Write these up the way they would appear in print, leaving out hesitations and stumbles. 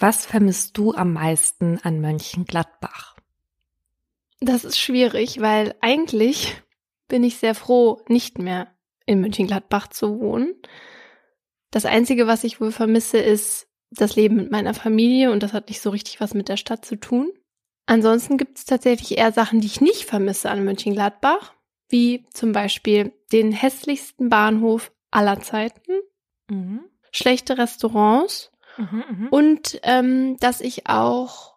Was vermisst du am meisten an Mönchengladbach? Das ist schwierig, weil eigentlich bin ich sehr froh, nicht mehr in Mönchengladbach zu wohnen. Das Einzige, was ich wohl vermisse, ist das Leben mit meiner Familie und das hat nicht so richtig was mit der Stadt zu tun. Ansonsten gibt es tatsächlich eher Sachen, die ich nicht vermisse an Mönchengladbach, wie zum Beispiel den hässlichsten Bahnhof aller Zeiten, schlechte Restaurants und dass ich auch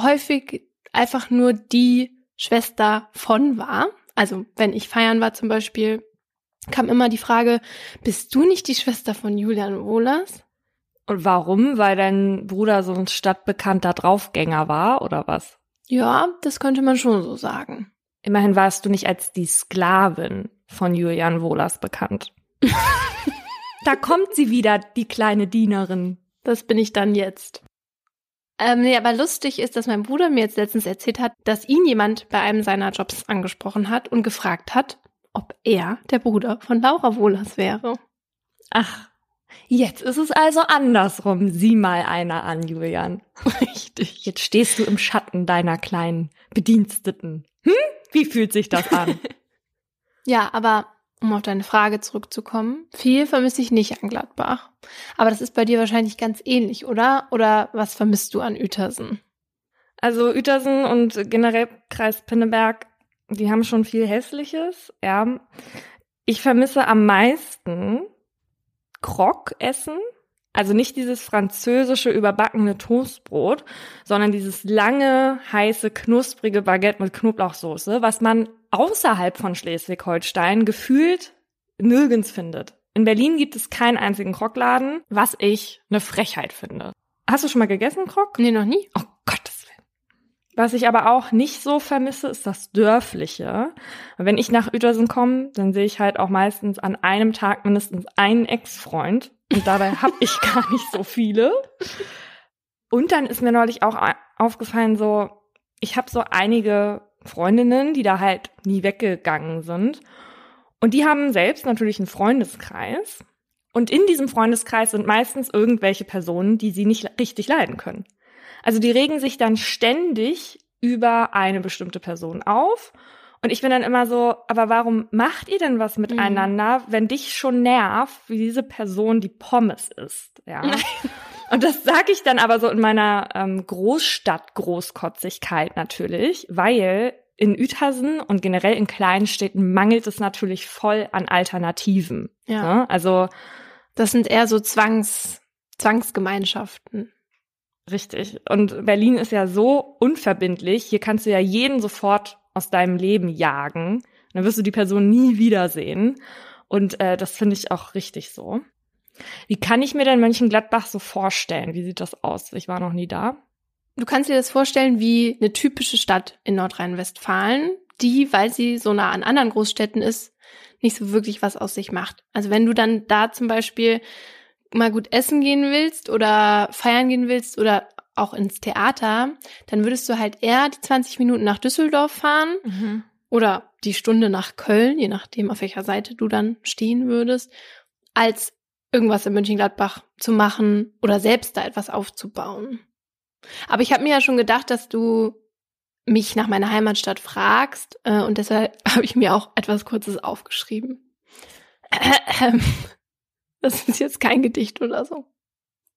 häufig einfach nur die Schwester von war. Also wenn ich feiern war zum Beispiel, kam immer die Frage, bist du nicht die Schwester von Julian Wohlers? Und warum? Weil dein Bruder so ein stadtbekannter Draufgänger war, oder was? Ja, das könnte man schon so sagen. Immerhin warst du nicht als die Sklavin von Julian Wohlers bekannt. Da kommt sie wieder, die kleine Dienerin. Das bin ich dann jetzt. Nee, aber lustig ist, dass mein Bruder mir jetzt letztens erzählt hat, dass ihn jemand bei einem seiner Jobs angesprochen hat und gefragt hat, ob er der Bruder von Laura Wohlers wäre. Ach, jetzt ist es also andersrum. Sieh mal einer an, Julian. Richtig. Jetzt stehst du im Schatten deiner kleinen Bediensteten. Hm? Wie fühlt sich das an? Ja, aber um auf deine Frage zurückzukommen, viel vermisse ich nicht an Gladbach. Aber das ist bei dir wahrscheinlich ganz ähnlich, oder? Oder was vermisst du an Uetersen? Also Uetersen und generell Kreis Pinneberg, die haben schon viel Hässliches. Ja. Ich vermisse am meisten Croque-Essen. Also nicht dieses französische überbackene Toastbrot, sondern dieses lange, heiße, knusprige Baguette mit Knoblauchsoße, was man außerhalb von Schleswig-Holstein gefühlt nirgends findet. In Berlin gibt es keinen einzigen Krogladen, was ich eine Frechheit finde. Hast du schon mal gegessen, Krog? Nee, noch nie. Oh Gottes Willen. Was ich aber auch nicht so vermisse, ist das Dörfliche. Wenn ich nach Uetersen komme, dann sehe ich halt auch meistens an einem Tag mindestens einen Ex-Freund. Und dabei habe ich gar nicht so viele. Und dann ist mir neulich auch aufgefallen, so, ich habe so einige Freundinnen, die da halt nie weggegangen sind. Und die haben selbst natürlich einen Freundeskreis. Und in diesem Freundeskreis sind meistens irgendwelche Personen, die sie nicht richtig leiden können. Also die regen sich dann ständig über eine bestimmte Person auf. Und ich bin dann immer so, aber warum macht ihr denn was miteinander, wenn dich schon nervt, wie diese Person die Pommes isst? Ja. Und das sage ich dann aber so in meiner Großstadt-Großkotzigkeit natürlich, weil in Uetersen und generell in kleinen Städten mangelt es natürlich voll an Alternativen. Ja. Ne? Also das sind eher so Zwangsgemeinschaften. Richtig. Und Berlin ist ja so unverbindlich. Hier kannst du ja jeden sofort aus deinem Leben jagen. Dann wirst du die Person nie wiedersehen. Und das finde ich auch richtig so. Wie kann ich mir denn Mönchengladbach so vorstellen? Wie sieht das aus? Ich war noch nie da. Du kannst dir das vorstellen wie eine typische Stadt in Nordrhein-Westfalen, die, weil sie so nah an anderen Großstädten ist, nicht so wirklich was aus sich macht. Also wenn du dann da zum Beispiel mal gut essen gehen willst oder feiern gehen willst oder auch ins Theater, dann würdest du halt eher die 20 Minuten nach Düsseldorf fahren oder die Stunde nach Köln, je nachdem, auf welcher Seite du dann stehen würdest, als irgendwas in Mönchengladbach zu machen oder selbst da etwas aufzubauen. Aber ich habe mir ja schon gedacht, dass du mich nach meiner Heimatstadt fragst und deshalb habe ich mir auch etwas Kurzes aufgeschrieben. Das ist jetzt kein Gedicht oder so.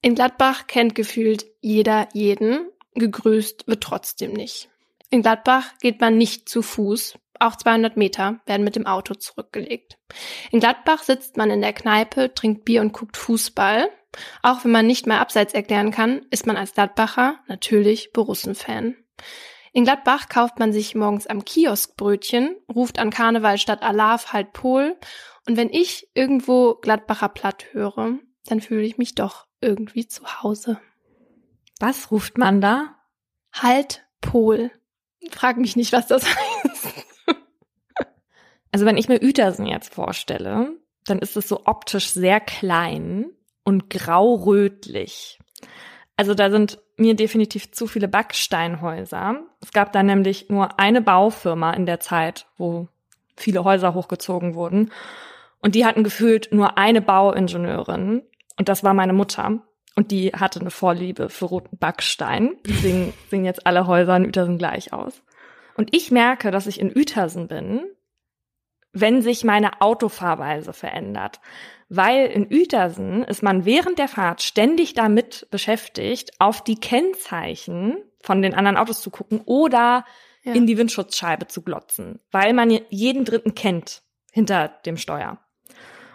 In Gladbach kennt gefühlt jeder jeden, gegrüßt wird trotzdem nicht. In Gladbach geht man nicht zu Fuß, auch 200 Meter werden mit dem Auto zurückgelegt. In Gladbach sitzt man in der Kneipe, trinkt Bier und guckt Fußball. Auch wenn man nicht mal Abseits erklären kann, ist man als Gladbacher natürlich Borussen-Fan. In Gladbach kauft man sich morgens am Kiosk Brötchen, ruft an Karneval statt Alarv halt Pol. Und wenn ich irgendwo Gladbacher Platt höre, dann fühle ich mich doch irgendwie zu Hause. Was ruft man da? Halt Pol. Frag mich nicht, was das heißt. Also wenn ich mir Uetersen jetzt vorstelle, dann ist es so optisch sehr klein und grau-rötlich. Also da sind mir definitiv zu viele Backsteinhäuser. Es gab da nämlich nur eine Baufirma in der Zeit, wo viele Häuser hochgezogen wurden. Und die hatten gefühlt nur eine Bauingenieurin. Und das war meine Mutter. Und die hatte eine Vorliebe für roten Backstein. Deswegen sehen jetzt alle Häuser in Uetersen gleich aus. Und ich merke, dass ich in Uetersen bin, wenn sich meine Autofahrweise verändert. Weil in Uetersen ist man während der Fahrt ständig damit beschäftigt, auf die Kennzeichen von den anderen Autos zu gucken oder in die Windschutzscheibe zu glotzen. Weil man jeden Dritten kennt hinter dem Steuer.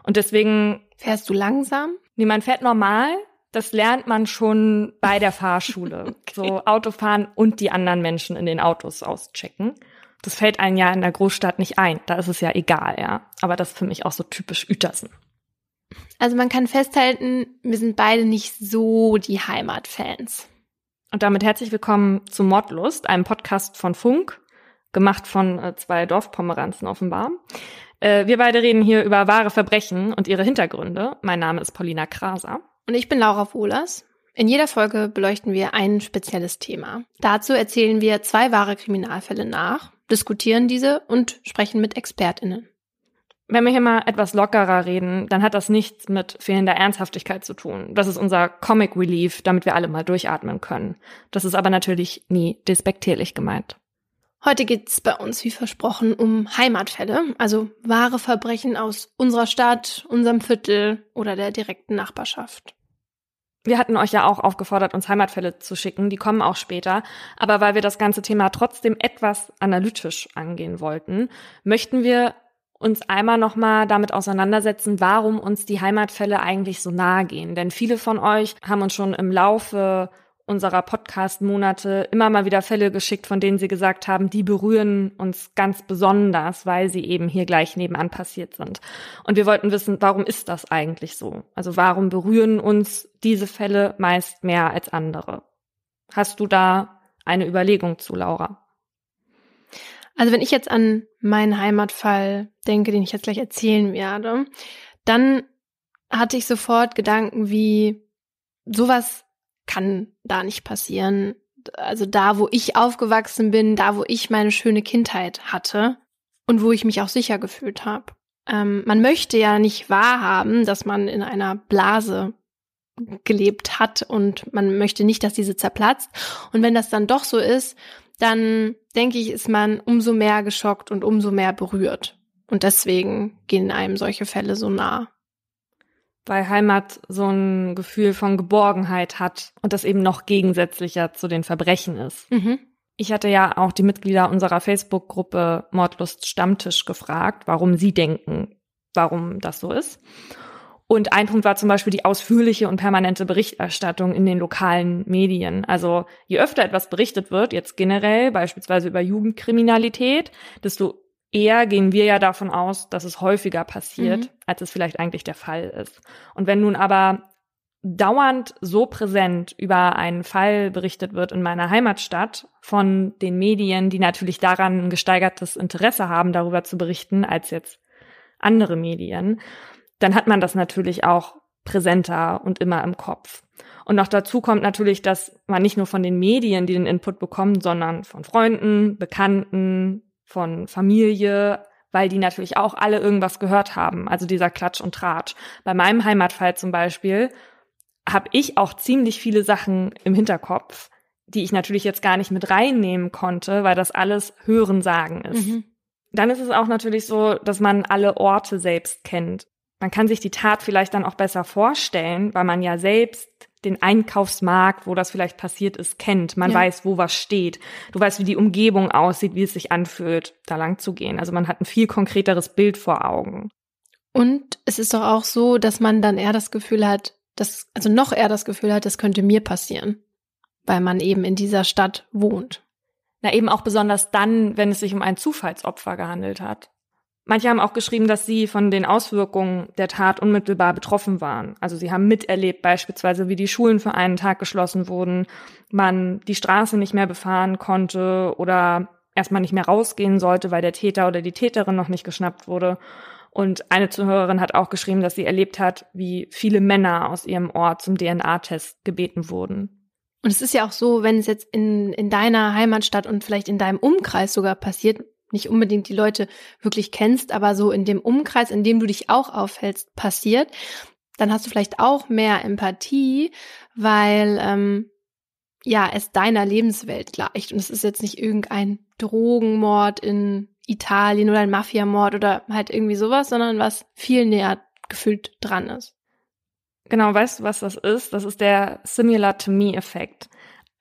Und deswegen... Fährst du langsam? Nee, man fährt normal. Das lernt man schon bei der Fahrschule. Okay. So Autofahren und die anderen Menschen in den Autos auschecken. Das fällt einem ja in der Großstadt nicht ein. Da ist es ja egal, ja. Aber das ist für mich auch so typisch Uetersen. Also man kann festhalten, wir sind beide nicht so die Heimatfans. Und damit herzlich willkommen zu Mordlust, einem Podcast von Funk, gemacht von zwei Dorfpomeranzen offenbar. Wir beide reden hier über wahre Verbrechen und ihre Hintergründe. Mein Name ist Paulina Kraser. Und ich bin Laura Wohlers. In jeder Folge beleuchten wir ein spezielles Thema. Dazu erzählen wir zwei wahre Kriminalfälle nach, diskutieren diese und sprechen mit ExpertInnen. Wenn wir hier mal etwas lockerer reden, dann hat das nichts mit fehlender Ernsthaftigkeit zu tun. Das ist unser Comic Relief, damit wir alle mal durchatmen können. Das ist aber natürlich nie despektierlich gemeint. Heute geht's bei uns, wie versprochen, um Heimatfälle, also wahre Verbrechen aus unserer Stadt, unserem Viertel oder der direkten Nachbarschaft. Wir hatten euch ja auch aufgefordert, uns Heimatfälle zu schicken, die kommen auch später. Aber weil wir das ganze Thema trotzdem etwas analytisch angehen wollten, möchten wir uns einmal nochmal damit auseinandersetzen, warum uns die Heimatfälle eigentlich so nahe gehen. Denn viele von euch haben uns schon im Laufe unserer Podcast-Monate immer mal wieder Fälle geschickt, von denen sie gesagt haben, die berühren uns ganz besonders, weil sie eben hier gleich nebenan passiert sind. Und wir wollten wissen, warum ist das eigentlich so? Also warum berühren uns diese Fälle meist mehr als andere? Hast du da eine Überlegung zu, Laura? Also wenn ich jetzt an meinen Heimatfall denke, den ich jetzt gleich erzählen werde, dann hatte ich sofort Gedanken wie, sowas kann da nicht passieren. Also da, wo ich aufgewachsen bin, da, wo ich meine schöne Kindheit hatte und wo ich mich auch sicher gefühlt habe. Man möchte ja nicht wahrhaben, dass man in einer Blase gelebt hat und man möchte nicht, dass diese zerplatzt. Und wenn das dann doch so ist, dann denke ich, ist man umso mehr geschockt und umso mehr berührt. Und deswegen gehen einem solche Fälle so nah. Weil Heimat so ein Gefühl von Geborgenheit hat und das eben noch gegensätzlicher zu den Verbrechen ist. Mhm. Ich hatte ja auch die Mitglieder unserer Facebook-Gruppe Mordlust Stammtisch gefragt, warum sie denken, warum das so ist. Und ein Punkt war zum Beispiel die ausführliche und permanente Berichterstattung in den lokalen Medien. Also je öfter etwas berichtet wird, jetzt generell beispielsweise über Jugendkriminalität, desto eher gehen wir ja davon aus, dass es häufiger passiert, als es vielleicht eigentlich der Fall ist. Und wenn nun aber dauernd so präsent über einen Fall berichtet wird in meiner Heimatstadt von den Medien, die natürlich daran ein gesteigertes Interesse haben, darüber zu berichten, als jetzt andere Medien, dann hat man das natürlich auch präsenter und immer im Kopf. Und noch dazu kommt natürlich, dass man nicht nur von den Medien, die den Input bekommt, sondern von Freunden, Bekannten, von Familie, weil die natürlich auch alle irgendwas gehört haben. Also dieser Klatsch und Tratsch. Bei meinem Heimatfall zum Beispiel habe ich auch ziemlich viele Sachen im Hinterkopf, die ich natürlich jetzt gar nicht mit reinnehmen konnte, weil das alles Hörensagen ist. Mhm. Dann ist es auch natürlich so, dass man alle Orte selbst kennt. Man kann sich die Tat vielleicht dann auch besser vorstellen, weil man ja selbst den Einkaufsmarkt, wo das vielleicht passiert ist, kennt. Man weiß, wo was steht. Du weißt, wie die Umgebung aussieht, wie es sich anfühlt, da lang zu gehen. Also man hat ein viel konkreteres Bild vor Augen. Und es ist doch auch so, dass man dann eher das Gefühl hat, das könnte mir passieren, weil man eben in dieser Stadt wohnt. Na eben auch besonders dann, wenn es sich um ein Zufallsopfer gehandelt hat. Manche haben auch geschrieben, dass sie von den Auswirkungen der Tat unmittelbar betroffen waren. Also sie haben miterlebt beispielsweise, wie die Schulen für einen Tag geschlossen wurden, man die Straße nicht mehr befahren konnte oder erstmal nicht mehr rausgehen sollte, weil der Täter oder die Täterin noch nicht geschnappt wurde. Und eine Zuhörerin hat auch geschrieben, dass sie erlebt hat, wie viele Männer aus ihrem Ort zum DNA-Test gebeten wurden. Und es ist ja auch so, wenn es jetzt in deiner Heimatstadt und vielleicht in deinem Umkreis sogar passiert, nicht unbedingt die Leute wirklich kennst, aber so in dem Umkreis, in dem du dich auch aufhältst, passiert, dann hast du vielleicht auch mehr Empathie, weil es deiner Lebenswelt gleicht. Und es ist jetzt nicht irgendein Drogenmord in Italien oder ein Mafiamord oder halt irgendwie sowas, sondern was viel näher gefühlt dran ist. Genau, weißt du, was das ist? Das ist der Similar-to-Me-Effekt.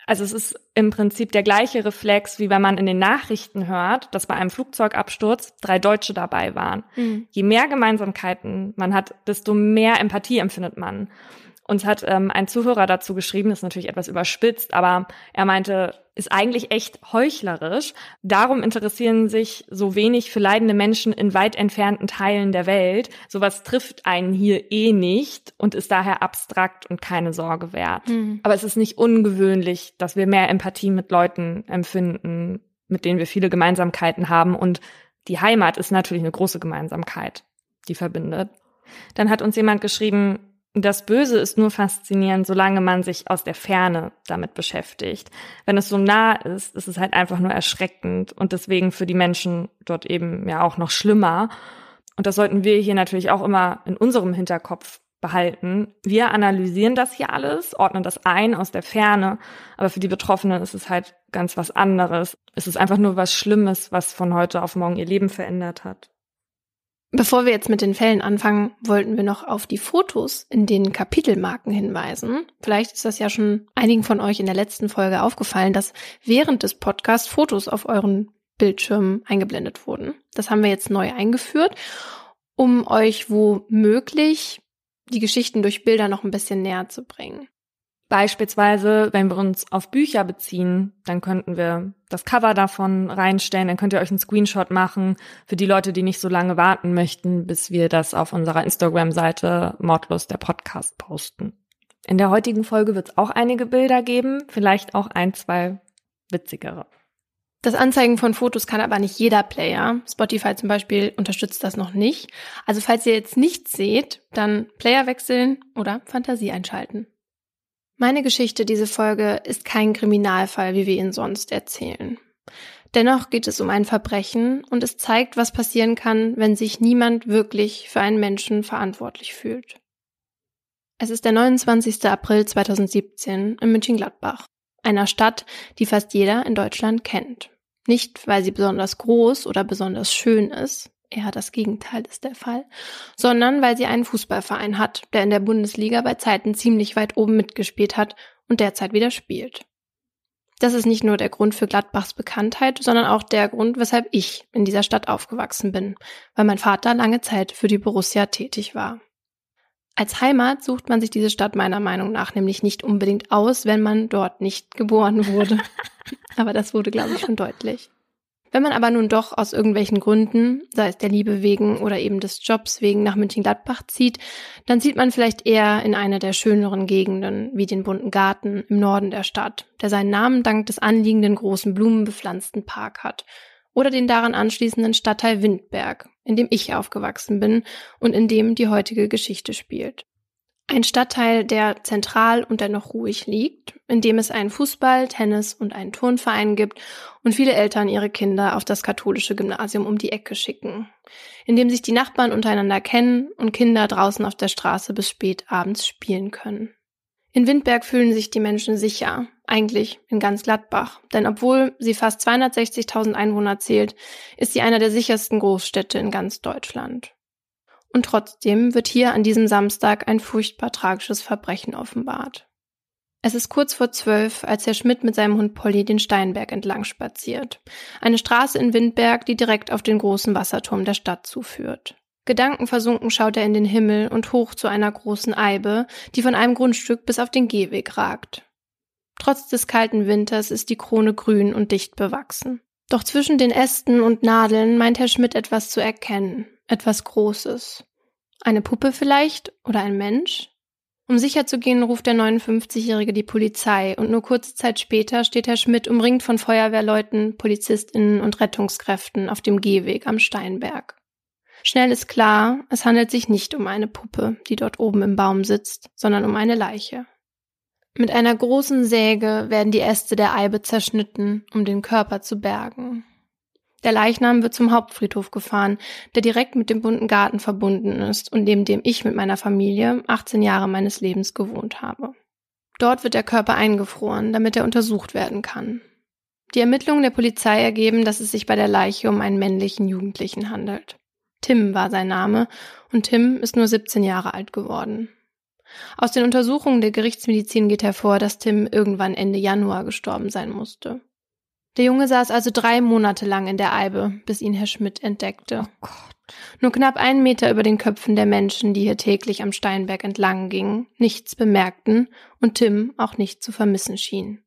Also es ist im Prinzip der gleiche Reflex, wie wenn man in den Nachrichten hört, dass bei einem Flugzeugabsturz 3 Deutsche dabei waren. Mhm. Je mehr Gemeinsamkeiten man hat, desto mehr Empathie empfindet man. Uns hat ein Zuhörer dazu geschrieben, das ist natürlich etwas überspitzt, aber er meinte, ist eigentlich echt heuchlerisch. Darum interessieren sich so wenig für leidende Menschen in weit entfernten Teilen der Welt. Sowas trifft einen hier eh nicht und ist daher abstrakt und keine Sorge wert. Mhm. Aber es ist nicht ungewöhnlich, dass wir mehr Empathie mit Leuten empfinden, mit denen wir viele Gemeinsamkeiten haben. Und die Heimat ist natürlich eine große Gemeinsamkeit, die verbindet. Dann hat uns jemand geschrieben, das Böse ist nur faszinierend, solange man sich aus der Ferne damit beschäftigt. Wenn es so nah ist, ist es halt einfach nur erschreckend und deswegen für die Menschen dort eben ja auch noch schlimmer. Und das sollten wir hier natürlich auch immer in unserem Hinterkopf behalten. Wir analysieren das hier alles, ordnen das ein aus der Ferne, aber für die Betroffenen ist es halt ganz was anderes. Es ist einfach nur was Schlimmes, was von heute auf morgen ihr Leben verändert hat. Bevor wir jetzt mit den Fällen anfangen, wollten wir noch auf die Fotos in den Kapitelmarken hinweisen. Vielleicht ist das ja schon einigen von euch in der letzten Folge aufgefallen, dass während des Podcasts Fotos auf euren Bildschirmen eingeblendet wurden. Das haben wir jetzt neu eingeführt, um euch womöglich die Geschichten durch Bilder noch ein bisschen näher zu bringen. Beispielsweise, wenn wir uns auf Bücher beziehen, dann könnten wir das Cover davon reinstellen, dann könnt ihr euch einen Screenshot machen für die Leute, die nicht so lange warten möchten, bis wir das auf unserer Instagram-Seite Mordlust, der Podcast, posten. In der heutigen Folge wird es auch einige Bilder geben, vielleicht auch 1, 2 witzigere. Das Anzeigen von Fotos kann aber nicht jeder Player. Spotify zum Beispiel unterstützt das noch nicht. Also falls ihr jetzt nichts seht, dann Player wechseln oder Fantasie einschalten. Meine Geschichte, diese Folge, ist kein Kriminalfall, wie wir ihn sonst erzählen. Dennoch geht es um ein Verbrechen und es zeigt, was passieren kann, wenn sich niemand wirklich für einen Menschen verantwortlich fühlt. Es ist der 29. April 2017 in Mönchengladbach, einer Stadt, die fast jeder in Deutschland kennt. Nicht, weil sie besonders groß oder besonders schön ist, eher das Gegenteil ist der Fall, sondern weil sie einen Fußballverein hat, der in der Bundesliga bei Zeiten ziemlich weit oben mitgespielt hat und derzeit wieder spielt. Das ist nicht nur der Grund für Gladbachs Bekanntheit, sondern auch der Grund, weshalb ich in dieser Stadt aufgewachsen bin, weil mein Vater lange Zeit für die Borussia tätig war. Als Heimat sucht man sich diese Stadt meiner Meinung nach nämlich nicht unbedingt aus, wenn man dort nicht geboren wurde. Aber das wurde, glaube ich, schon deutlich. Wenn man aber nun doch aus irgendwelchen Gründen, sei es der Liebe wegen oder eben des Jobs wegen, nach Mönchengladbach zieht, dann zieht man vielleicht eher in eine der schöneren Gegenden, wie den Bunten Garten im Norden der Stadt, der seinen Namen dank des anliegenden großen blumenbepflanzten Park hat, oder den daran anschließenden Stadtteil Windberg, in dem ich aufgewachsen bin und in dem die heutige Geschichte spielt. Ein Stadtteil, der zentral und dennoch ruhig liegt, in dem es einen Fußball-, Tennis- und einen Turnverein gibt und viele Eltern ihre Kinder auf das katholische Gymnasium um die Ecke schicken, in dem sich die Nachbarn untereinander kennen und Kinder draußen auf der Straße bis spät abends spielen können. In Windberg fühlen sich die Menschen sicher, eigentlich in ganz Gladbach, denn obwohl sie fast 260.000 Einwohner zählt, ist sie einer der sichersten Großstädte in ganz Deutschland. Und trotzdem wird hier an diesem Samstag ein furchtbar tragisches Verbrechen offenbart. Es ist kurz vor 12, als Herr Schmidt mit seinem Hund Polly den Steinberg entlang spaziert. Eine Straße in Windberg, die direkt auf den großen Wasserturm der Stadt zuführt. Gedankenversunken schaut er in den Himmel und hoch zu einer großen Eibe, die von einem Grundstück bis auf den Gehweg ragt. Trotz des kalten Winters ist die Krone grün und dicht bewachsen. Doch zwischen den Ästen und Nadeln meint Herr Schmidt etwas zu erkennen. Etwas Großes. Eine Puppe vielleicht? Oder ein Mensch? Um sicher zu gehen, ruft der 59-Jährige die Polizei und nur kurze Zeit später steht Herr Schmidt umringt von Feuerwehrleuten, PolizistInnen und Rettungskräften auf dem Gehweg am Steinberg. Schnell ist klar, es handelt sich nicht um eine Puppe, die dort oben im Baum sitzt, sondern um eine Leiche. Mit einer großen Säge werden die Äste der Eibe zerschnitten, um den Körper zu bergen. Der Leichnam wird zum Hauptfriedhof gefahren, der direkt mit dem Bunten Garten verbunden ist und neben dem ich mit meiner Familie 18 Jahre meines Lebens gewohnt habe. Dort wird der Körper eingefroren, damit er untersucht werden kann. Die Ermittlungen der Polizei ergeben, dass es sich bei der Leiche um einen männlichen Jugendlichen handelt. Tim war sein Name und Tim ist nur 17 Jahre alt geworden. Aus den Untersuchungen der Gerichtsmedizin geht hervor, dass Tim irgendwann Ende Januar gestorben sein musste. Der Junge saß also 3 Monate lang in der Eibe, bis ihn Herr Schmidt entdeckte. Oh Gott. Nur knapp 1 Meter über den Köpfen der Menschen, die hier täglich am Steinberg entlang gingen, nichts bemerkten und Tim auch nicht zu vermissen schien.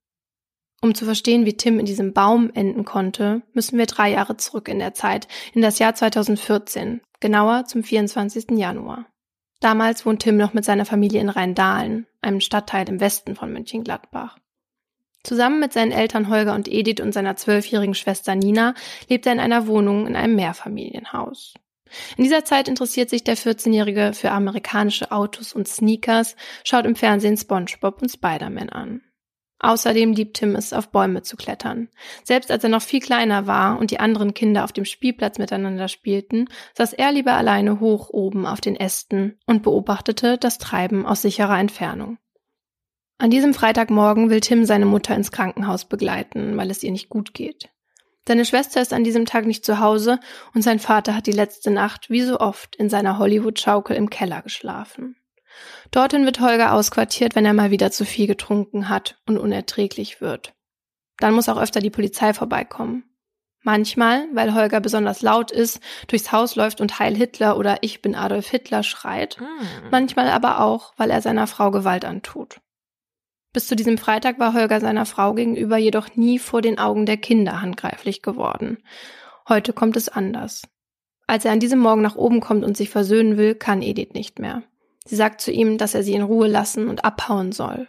Um zu verstehen, wie Tim in diesem Baum enden konnte, müssen wir 3 Jahre zurück in der Zeit, in das Jahr 2014, genauer zum 24. Januar. Damals wohnt Tim noch mit seiner Familie in Rheindahlen, einem Stadtteil im Westen von Mönchengladbach. Zusammen mit seinen Eltern Holger und Edith und seiner 12-jährigen Schwester Nina lebt er in einer Wohnung in einem Mehrfamilienhaus. In dieser Zeit interessiert sich der 14-Jährige für amerikanische Autos und Sneakers, schaut im Fernsehen SpongeBob und Spider-Man an. Außerdem liebt Tim es, auf Bäume zu klettern. Selbst als er noch viel kleiner war und die anderen Kinder auf dem Spielplatz miteinander spielten, saß er lieber alleine hoch oben auf den Ästen und beobachtete das Treiben aus sicherer Entfernung. An diesem Freitagmorgen will Tim seine Mutter ins Krankenhaus begleiten, weil es ihr nicht gut geht. Seine Schwester ist an diesem Tag nicht zu Hause und sein Vater hat die letzte Nacht, wie so oft, in seiner Hollywood-Schaukel im Keller geschlafen. Dorthin wird Holger ausquartiert, wenn er mal wieder zu viel getrunken hat und unerträglich wird. Dann muss auch öfter die Polizei vorbeikommen. Manchmal, weil Holger besonders laut ist, durchs Haus läuft und Heil Hitler oder Ich bin Adolf Hitler schreit. Manchmal aber auch, weil er seiner Frau Gewalt antut. Bis zu diesem Freitag war Holger seiner Frau gegenüber jedoch nie vor den Augen der Kinder handgreiflich geworden. Heute kommt es anders. Als er an diesem Morgen nach oben kommt und sich versöhnen will, kann Edith nicht mehr. Sie sagt zu ihm, dass er sie in Ruhe lassen und abhauen soll.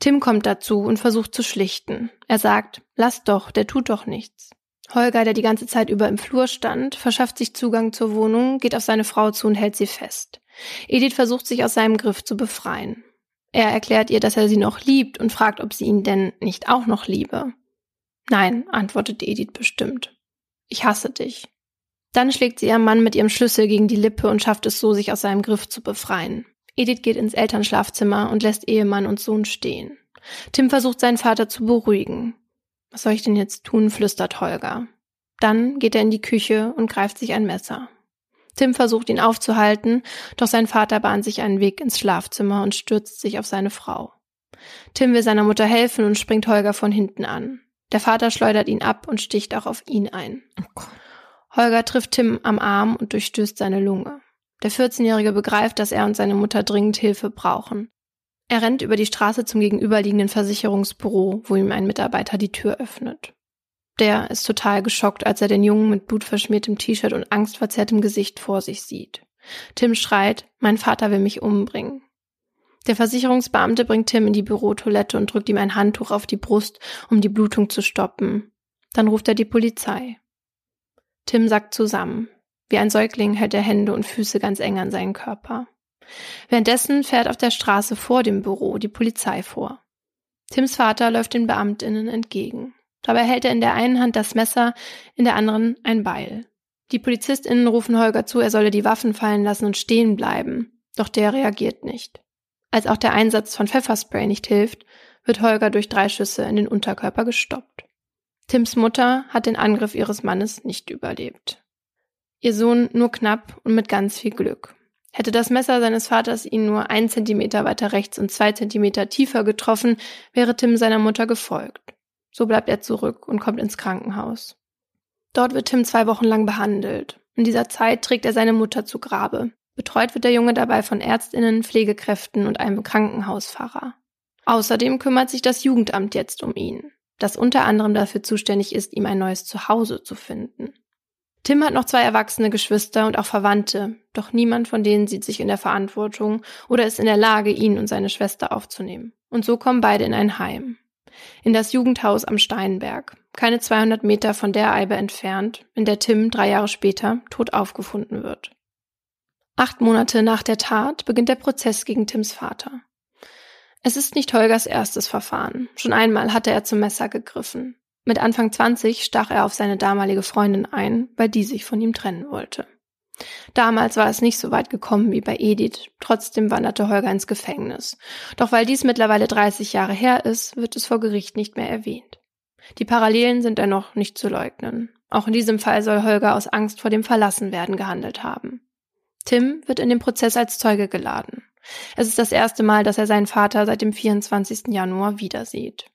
Tim kommt dazu und versucht zu schlichten. Er sagt, lass doch, der tut doch nichts. Holger, der die ganze Zeit über im Flur stand, verschafft sich Zugang zur Wohnung, geht auf seine Frau zu und hält sie fest. Edith versucht, sich aus seinem Griff zu befreien. Er erklärt ihr, dass er sie noch liebt und fragt, ob sie ihn denn nicht auch noch liebe. Nein, antwortet Edith bestimmt. Ich hasse dich. Dann schlägt sie ihren Mann mit ihrem Schlüssel gegen die Lippe und schafft es so, sich aus seinem Griff zu befreien. Edith geht ins Elternschlafzimmer und lässt Ehemann und Sohn stehen. Tim versucht, seinen Vater zu beruhigen. Was soll ich denn jetzt tun, flüstert Holger. Dann geht er in die Küche und greift sich ein Messer. Tim versucht, ihn aufzuhalten, doch sein Vater bahnt sich einen Weg ins Schlafzimmer und stürzt sich auf seine Frau. Tim will seiner Mutter helfen und springt Holger von hinten an. Der Vater schleudert ihn ab und sticht auch auf ihn ein. Holger trifft Tim am Arm und durchstößt seine Lunge. Der 14-Jährige begreift, dass er und seine Mutter dringend Hilfe brauchen. Er rennt über die Straße zum gegenüberliegenden Versicherungsbüro, wo ihm ein Mitarbeiter die Tür öffnet. Der ist total geschockt, als er den Jungen mit blutverschmiertem T-Shirt und angstverzerrtem Gesicht vor sich sieht. Tim schreit, mein Vater will mich umbringen. Der Versicherungsbeamte bringt Tim in die Bürotoilette und drückt ihm ein Handtuch auf die Brust, um die Blutung zu stoppen. Dann ruft er die Polizei. Tim sackt zusammen. Wie ein Säugling hält er Hände und Füße ganz eng an seinen Körper. Währenddessen fährt auf der Straße vor dem Büro die Polizei vor. Tims Vater läuft den BeamtInnen entgegen. Dabei hält er in der einen Hand das Messer, in der anderen ein Beil. Die PolizistInnen rufen Holger zu, er solle die Waffen fallen lassen und stehen bleiben. Doch der reagiert nicht. Als auch der Einsatz von Pfefferspray nicht hilft, wird Holger durch 3 Schüsse in den Unterkörper gestoppt. Tims Mutter hat den Angriff ihres Mannes nicht überlebt. Ihr Sohn nur knapp und mit ganz viel Glück. Hätte das Messer seines Vaters ihn nur 1 Zentimeter weiter rechts und 2 Zentimeter tiefer getroffen, wäre Tim seiner Mutter gefolgt. So bleibt er zurück und kommt ins Krankenhaus. Dort wird Tim 2 Wochen lang behandelt. In dieser Zeit trägt er seine Mutter zu Grabe. Betreut wird der Junge dabei von ÄrztInnen, Pflegekräften und einem Krankenhauspfarrer. Außerdem kümmert sich das Jugendamt jetzt um ihn, das unter anderem dafür zuständig ist, ihm ein neues Zuhause zu finden. Tim hat noch 2 erwachsene Geschwister und auch Verwandte, doch niemand von denen sieht sich in der Verantwortung oder ist in der Lage, ihn und seine Schwester aufzunehmen. Und so kommen beide in ein Heim. In das Jugendhaus am Steinberg, keine 200 Meter von der Eibe entfernt, in der Tim 3 Jahre später tot aufgefunden wird. 8 Monate nach der Tat beginnt der Prozess gegen Tims Vater. Es ist nicht Holgers erstes Verfahren. Schon einmal hatte er zum Messer gegriffen. Mit Anfang 20 stach er auf seine damalige Freundin ein, weil die sich von ihm trennen wollte. Damals war es nicht so weit gekommen wie bei Edith, trotzdem wanderte Holger ins Gefängnis. Doch weil dies mittlerweile 30 Jahre her ist, wird es vor Gericht nicht mehr erwähnt. Die Parallelen sind dennoch nicht zu leugnen. Auch in diesem Fall soll Holger aus Angst vor dem Verlassenwerden gehandelt haben. Tim wird in den Prozess als Zeuge geladen. Es ist das erste Mal, dass er seinen Vater seit dem 24. Januar wiedersieht.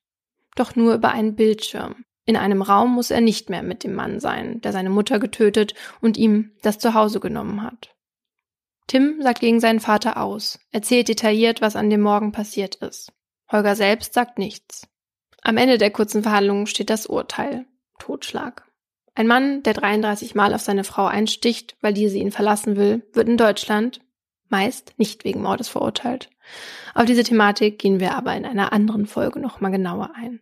Doch nur über einen Bildschirm. In einem Raum muss er nicht mehr mit dem Mann sein, der seine Mutter getötet und ihm das Zuhause genommen hat. Tim sagt gegen seinen Vater aus, erzählt detailliert, was an dem Morgen passiert ist. Holger selbst sagt nichts. Am Ende der kurzen Verhandlung steht das Urteil: Totschlag. Ein Mann, der 33 Mal auf seine Frau einsticht, weil diese ihn verlassen will, wird in Deutschland meist nicht wegen Mordes verurteilt. Auf diese Thematik gehen wir aber in einer anderen Folge nochmal genauer ein.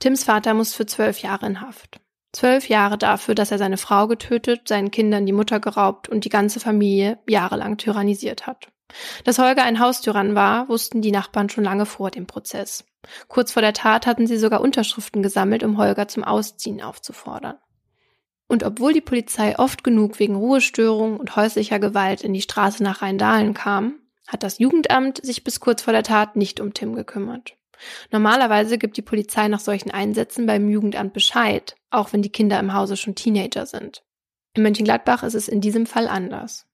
Tims Vater muss für 12 Jahre in Haft. 12 Jahre dafür, dass er seine Frau getötet, seinen Kindern die Mutter geraubt und die ganze Familie jahrelang tyrannisiert hat. Dass Holger ein Haustyrann war, wussten die Nachbarn schon lange vor dem Prozess. Kurz vor der Tat hatten sie sogar Unterschriften gesammelt, um Holger zum Ausziehen aufzufordern. Und obwohl die Polizei oft genug wegen Ruhestörung und häuslicher Gewalt in die Straße nach Rheindahlen kam, hat das Jugendamt sich bis kurz vor der Tat nicht um Tim gekümmert. Normalerweise gibt die Polizei nach solchen Einsätzen beim Jugendamt Bescheid, auch wenn die Kinder im Hause schon Teenager sind. In Mönchengladbach ist es in diesem Fall anders.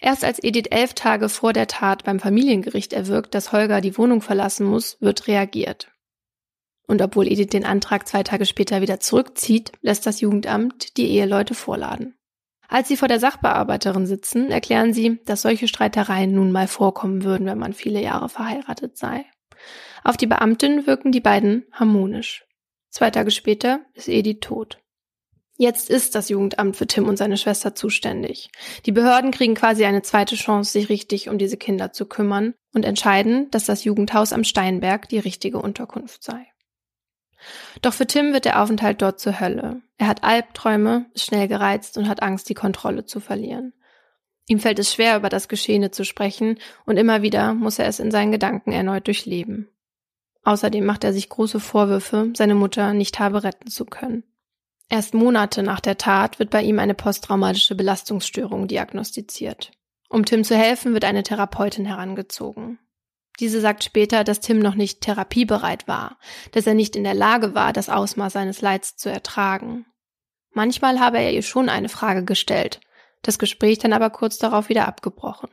Erst als Edith 11 Tage vor der Tat beim Familiengericht erwirkt, dass Holger die Wohnung verlassen muss, wird reagiert. Und obwohl Edith den Antrag 2 Tage später wieder zurückzieht, lässt das Jugendamt die Eheleute vorladen. Als sie vor der Sachbearbeiterin sitzen, erklären sie, dass solche Streitereien nun mal vorkommen würden, wenn man viele Jahre verheiratet sei. Auf die Beamtin wirken die beiden harmonisch. 2 Tage später ist Edith tot. Jetzt ist das Jugendamt für Tim und seine Schwester zuständig. Die Behörden kriegen quasi eine zweite Chance, sich richtig um diese Kinder zu kümmern und entscheiden, dass das Jugendhaus am Steinberg die richtige Unterkunft sei. Doch für Tim wird der Aufenthalt dort zur Hölle. Er hat Albträume, ist schnell gereizt und hat Angst, die Kontrolle zu verlieren. Ihm fällt es schwer, über das Geschehene zu sprechen, und immer wieder muss er es in seinen Gedanken erneut durchleben. Außerdem macht er sich große Vorwürfe, seine Mutter nicht habe retten zu können. Erst Monate nach der Tat wird bei ihm eine posttraumatische Belastungsstörung diagnostiziert. Um Tim zu helfen, wird eine Therapeutin herangezogen. Diese sagt später, dass Tim noch nicht therapiebereit war, dass er nicht in der Lage war, das Ausmaß seines Leids zu ertragen. Manchmal habe er ihr schon eine Frage gestellt, das Gespräch dann aber kurz darauf wieder abgebrochen.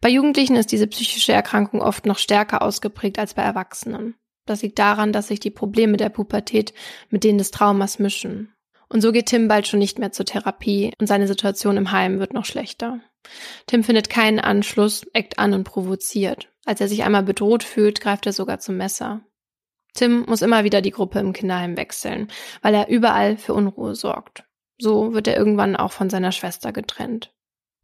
Bei Jugendlichen ist diese psychische Erkrankung oft noch stärker ausgeprägt als bei Erwachsenen. Das liegt daran, dass sich die Probleme der Pubertät mit denen des Traumas mischen. Und so geht Tim bald schon nicht mehr zur Therapie und seine Situation im Heim wird noch schlechter. Tim findet keinen Anschluss, eckt an und provoziert. Als er sich einmal bedroht fühlt, greift er sogar zum Messer. Tim muss immer wieder die Gruppe im Kinderheim wechseln, weil er überall für Unruhe sorgt. So wird er irgendwann auch von seiner Schwester getrennt.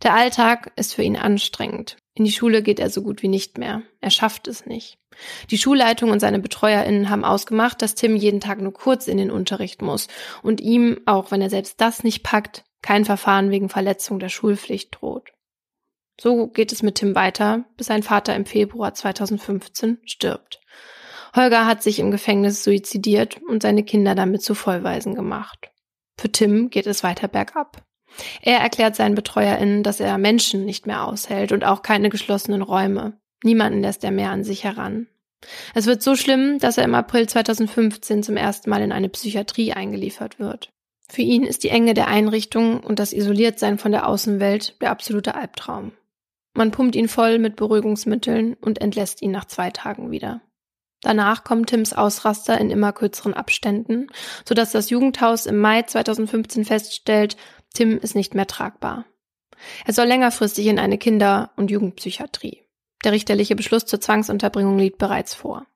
Der Alltag ist für ihn anstrengend. In die Schule geht er so gut wie nicht mehr. Er schafft es nicht. Die Schulleitung und seine BetreuerInnen haben ausgemacht, dass Tim jeden Tag nur kurz in den Unterricht muss und ihm, auch wenn er selbst das nicht packt, kein Verfahren wegen Verletzung der Schulpflicht droht. So geht es mit Tim weiter, bis sein Vater im Februar 2015 stirbt. Holger hat sich im Gefängnis suizidiert und seine Kinder damit zu Vollwaisen gemacht. Für Tim geht es weiter bergab. Er erklärt seinen BetreuerInnen, dass er Menschen nicht mehr aushält und auch keine geschlossenen Räume. Niemanden lässt er mehr an sich heran. Es wird so schlimm, dass er im April 2015 zum ersten Mal in eine Psychiatrie eingeliefert wird. Für ihn ist die Enge der Einrichtung und das Isoliertsein von der Außenwelt der absolute Albtraum. Man pumpt ihn voll mit Beruhigungsmitteln und entlässt ihn nach 2 Tagen wieder. Danach kommen Tims Ausraster in immer kürzeren Abständen, sodass das Jugendhaus im Mai 2015 feststellt, Tim ist nicht mehr tragbar. Er soll längerfristig in eine Kinder- und Jugendpsychiatrie. Der richterliche Beschluss zur Zwangsunterbringung liegt bereits vor.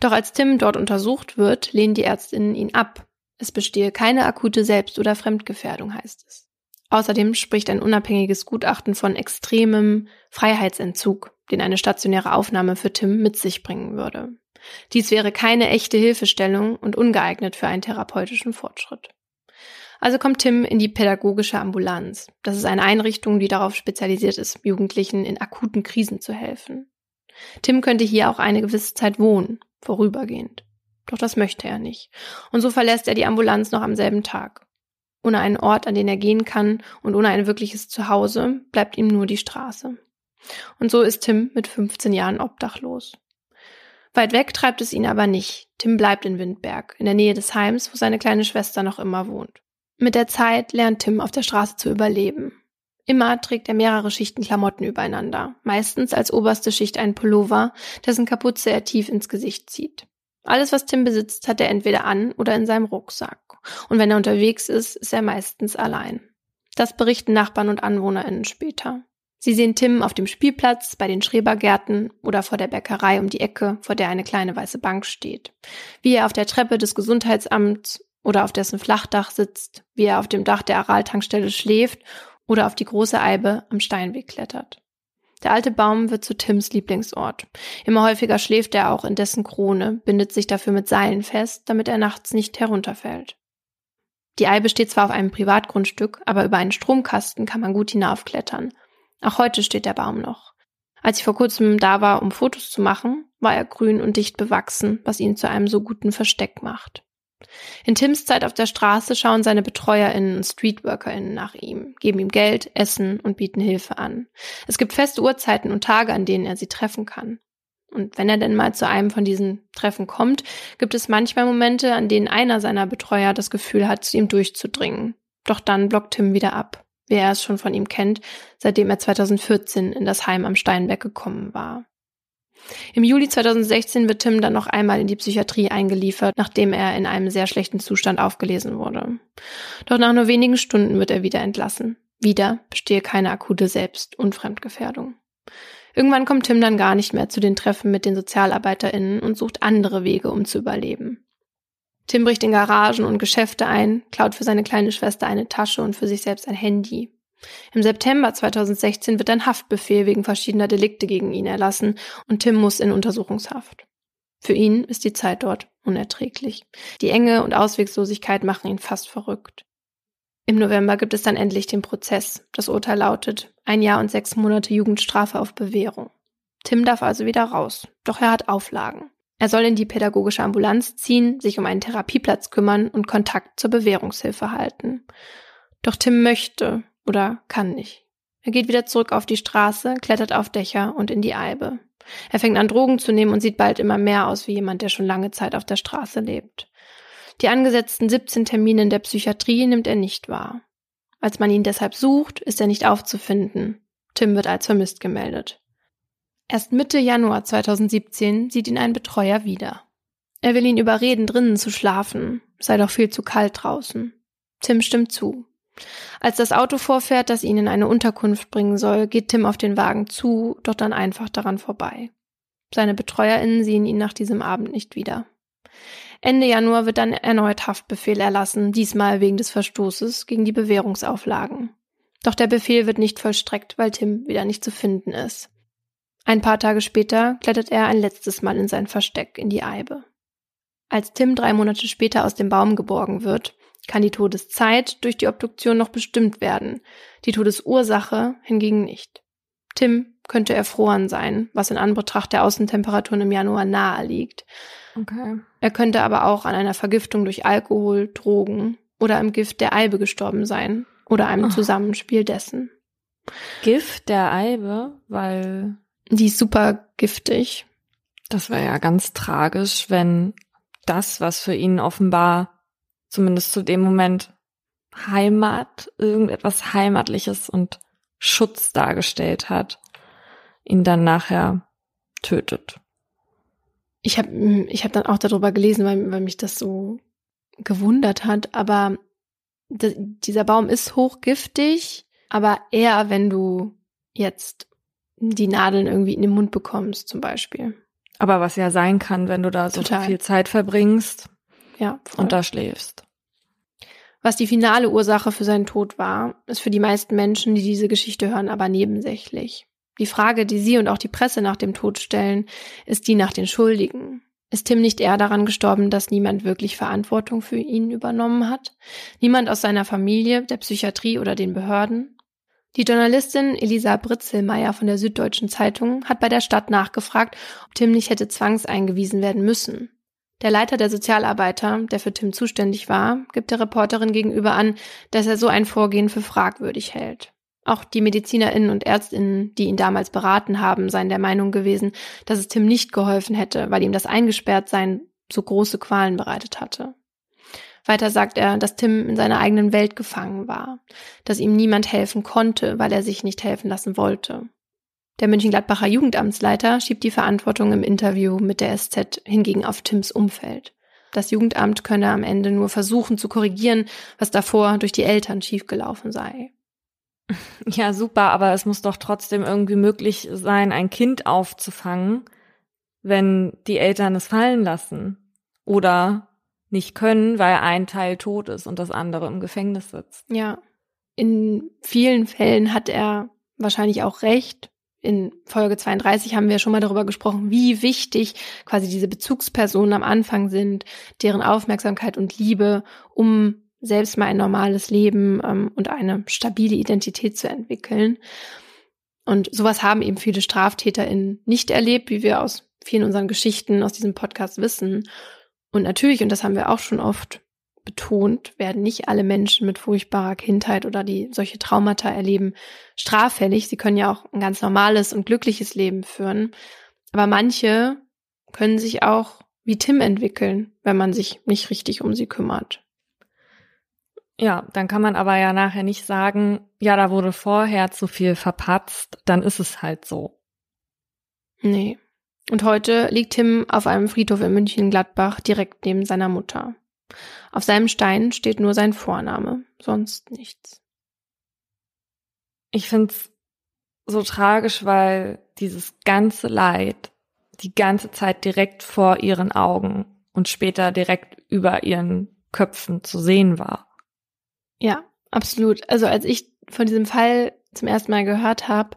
Doch als Tim dort untersucht wird, lehnen die Ärztinnen ihn ab. Es bestehe keine akute Selbst- oder Fremdgefährdung, heißt es. Außerdem spricht ein unabhängiges Gutachten von extremem Freiheitsentzug, den eine stationäre Aufnahme für Tim mit sich bringen würde. Dies wäre keine echte Hilfestellung und ungeeignet für einen therapeutischen Fortschritt. Also kommt Tim in die pädagogische Ambulanz. Das ist eine Einrichtung, die darauf spezialisiert ist, Jugendlichen in akuten Krisen zu helfen. Tim könnte hier auch eine gewisse Zeit wohnen, vorübergehend. Doch das möchte er nicht. Und so verlässt er die Ambulanz noch am selben Tag. Ohne einen Ort, an den er gehen kann und ohne ein wirkliches Zuhause bleibt ihm nur die Straße. Und so ist Tim mit 15 Jahren obdachlos. Weit weg treibt es ihn aber nicht. Tim bleibt in Windberg, in der Nähe des Heims, wo seine kleine Schwester noch immer wohnt. Mit der Zeit lernt Tim auf der Straße zu überleben. Immer trägt er mehrere Schichten Klamotten übereinander, meistens als oberste Schicht einen Pullover, dessen Kapuze er tief ins Gesicht zieht. Alles, was Tim besitzt, hat er entweder an oder in seinem Rucksack. Und wenn er unterwegs ist, ist er meistens allein. Das berichten Nachbarn und AnwohnerInnen später. Sie sehen Tim auf dem Spielplatz, bei den Schrebergärten oder vor der Bäckerei um die Ecke, vor der eine kleine weiße Bank steht. Wie er auf der Treppe des Gesundheitsamts oder auf dessen Flachdach sitzt, wie er auf dem Dach der Araltankstelle schläft oder auf die große Eibe am Steinweg klettert. Der alte Baum wird zu Tims Lieblingsort. Immer häufiger schläft er auch in dessen Krone, bindet sich dafür mit Seilen fest, damit er nachts nicht herunterfällt. Die Eibe steht zwar auf einem Privatgrundstück, aber über einen Stromkasten kann man gut hinaufklettern. Auch heute steht der Baum noch. Als ich vor kurzem da war, um Fotos zu machen, war er grün und dicht bewachsen, was ihn zu einem so guten Versteck macht. In Tims Zeit auf der Straße schauen seine BetreuerInnen und StreetworkerInnen nach ihm, geben ihm Geld, Essen und bieten Hilfe an. Es gibt feste Uhrzeiten und Tage, an denen er sie treffen kann. Und wenn er denn mal zu einem von diesen Treffen kommt, gibt es manchmal Momente, an denen einer seiner Betreuer das Gefühl hat, zu ihm durchzudringen. Doch dann blockt Tim wieder ab, wie er es schon von ihm kennt, seitdem er 2014 in das Heim am Steinberg gekommen war. Im Juli 2016 wird Tim dann noch einmal in die Psychiatrie eingeliefert, nachdem er in einem sehr schlechten Zustand aufgelesen wurde. Doch nach nur wenigen Stunden wird er wieder entlassen. Wieder bestehe keine akute Selbst- und Fremdgefährdung. Irgendwann kommt Tim dann gar nicht mehr zu den Treffen mit den SozialarbeiterInnen und sucht andere Wege, um zu überleben. Tim bricht in Garagen und Geschäfte ein, klaut für seine kleine Schwester eine Tasche und für sich selbst ein Handy. Im September 2016 wird ein Haftbefehl wegen verschiedener Delikte gegen ihn erlassen und Tim muss in Untersuchungshaft. Für ihn ist die Zeit dort unerträglich. Die Enge und Ausweglosigkeit machen ihn fast verrückt. Im November gibt es dann endlich den Prozess. Das Urteil lautet 1 Jahr und 6 Monate Jugendstrafe auf Bewährung. Tim darf also wieder raus, doch er hat Auflagen. Er soll in die pädagogische Ambulanz ziehen, sich um einen Therapieplatz kümmern und Kontakt zur Bewährungshilfe halten. Doch Tim möchte oder kann nicht. Er geht wieder zurück auf die Straße, klettert auf Dächer und in die Eibe. Er fängt an, Drogen zu nehmen und sieht bald immer mehr aus wie jemand, der schon lange Zeit auf der Straße lebt. Die angesetzten 17 Termine in der Psychiatrie nimmt er nicht wahr. Als man ihn deshalb sucht, ist er nicht aufzufinden. Tim wird als vermisst gemeldet. Erst Mitte Januar 2017 sieht ihn ein Betreuer wieder. Er will ihn überreden, drinnen zu schlafen, sei doch viel zu kalt draußen. Tim stimmt zu. Als das Auto vorfährt, das ihn in eine Unterkunft bringen soll, geht Tim auf den Wagen zu, doch dann einfach daran vorbei. Seine BetreuerInnen sehen ihn nach diesem Abend nicht wieder. Ende Januar wird dann erneut Haftbefehl erlassen, diesmal wegen des Verstoßes gegen die Bewährungsauflagen. Doch der Befehl wird nicht vollstreckt, weil Tim wieder nicht zu finden ist. Ein paar Tage später klettert er ein letztes Mal in sein Versteck in die Eibe. Als Tim 3 Monate später aus dem Baum geborgen wird, kann die Todeszeit durch die Obduktion noch bestimmt werden, die Todesursache hingegen nicht. Tim könnte erfroren sein, was in Anbetracht der Außentemperaturen im Januar nahe liegt. Okay. Er könnte aber auch an einer Vergiftung durch Alkohol, Drogen oder am Gift der Eibe gestorben sein oder einem Zusammenspiel dessen. Gift der Eibe, weil die ist super giftig. Das wäre ja ganz tragisch, wenn das, was für ihn offenbar, zumindest zu dem Moment, Heimat, irgendetwas Heimatliches und Schutz dargestellt hat, ihn dann nachher tötet. Ich hab dann auch darüber gelesen, weil mich das so gewundert hat, aber dieser Baum ist hochgiftig, aber eher, wenn du jetzt die Nadeln irgendwie in den Mund bekommst, zum Beispiel. Aber was ja sein kann, wenn du da so viel Zeit verbringst, ja, und da schläfst. Was die finale Ursache für seinen Tod war, ist für die meisten Menschen, die diese Geschichte hören, aber nebensächlich. Die Frage, die sie und auch die Presse nach dem Tod stellen, ist die nach den Schuldigen. Ist Tim nicht eher daran gestorben, dass niemand wirklich Verantwortung für ihn übernommen hat? Niemand aus seiner Familie, der Psychiatrie oder den Behörden? Die Journalistin Elisa Britzelmeier von der Süddeutschen Zeitung hat bei der Stadt nachgefragt, ob Tim nicht hätte zwangseingewiesen werden müssen. Der Leiter der Sozialarbeiter, der für Tim zuständig war, gibt der Reporterin gegenüber an, dass er so ein Vorgehen für fragwürdig hält. Auch die MedizinerInnen und ÄrztInnen, die ihn damals beraten haben, seien der Meinung gewesen, dass es Tim nicht geholfen hätte, weil ihm das Eingesperrtsein so große Qualen bereitet hatte. Weiter sagt er, dass Tim in seiner eigenen Welt gefangen war, dass ihm niemand helfen konnte, weil er sich nicht helfen lassen wollte. Der Mönchengladbacher Jugendamtsleiter schiebt die Verantwortung im Interview mit der SZ hingegen auf Tims Umfeld. Das Jugendamt könne am Ende nur versuchen zu korrigieren, was davor durch die Eltern schiefgelaufen sei. Ja, super, aber es muss doch trotzdem irgendwie möglich sein, ein Kind aufzufangen, wenn die Eltern es fallen lassen oder nicht können, weil ein Teil tot ist und das andere im Gefängnis sitzt. Ja, in vielen Fällen hat er wahrscheinlich auch recht. In Folge 32 haben wir schon mal darüber gesprochen, wie wichtig quasi diese Bezugspersonen am Anfang sind, deren Aufmerksamkeit und Liebe, um selbst mal ein normales Leben und eine stabile Identität zu entwickeln. Und sowas haben eben viele StraftäterInnen nicht erlebt, wie wir aus vielen unseren Geschichten aus diesem Podcast wissen. Und natürlich, und das haben wir auch schon oft betont, werden nicht alle Menschen mit furchtbarer Kindheit oder die solche Traumata erleben, straffällig. Sie können ja auch ein ganz normales und glückliches Leben führen. Aber manche können sich auch wie Tim entwickeln, wenn man sich nicht richtig um sie kümmert. Ja, dann kann man aber ja nachher nicht sagen, ja, da wurde vorher zu viel verpatzt, dann ist es halt so. Nee. Und heute liegt Tim auf einem Friedhof in Mönchengladbach direkt neben seiner Mutter. Auf seinem Stein steht nur sein Vorname, sonst nichts. Ich find's so tragisch, weil dieses ganze Leid die ganze Zeit direkt vor ihren Augen und später direkt über ihren Köpfen zu sehen war. Ja, absolut. Also als ich von diesem Fall zum ersten Mal gehört habe,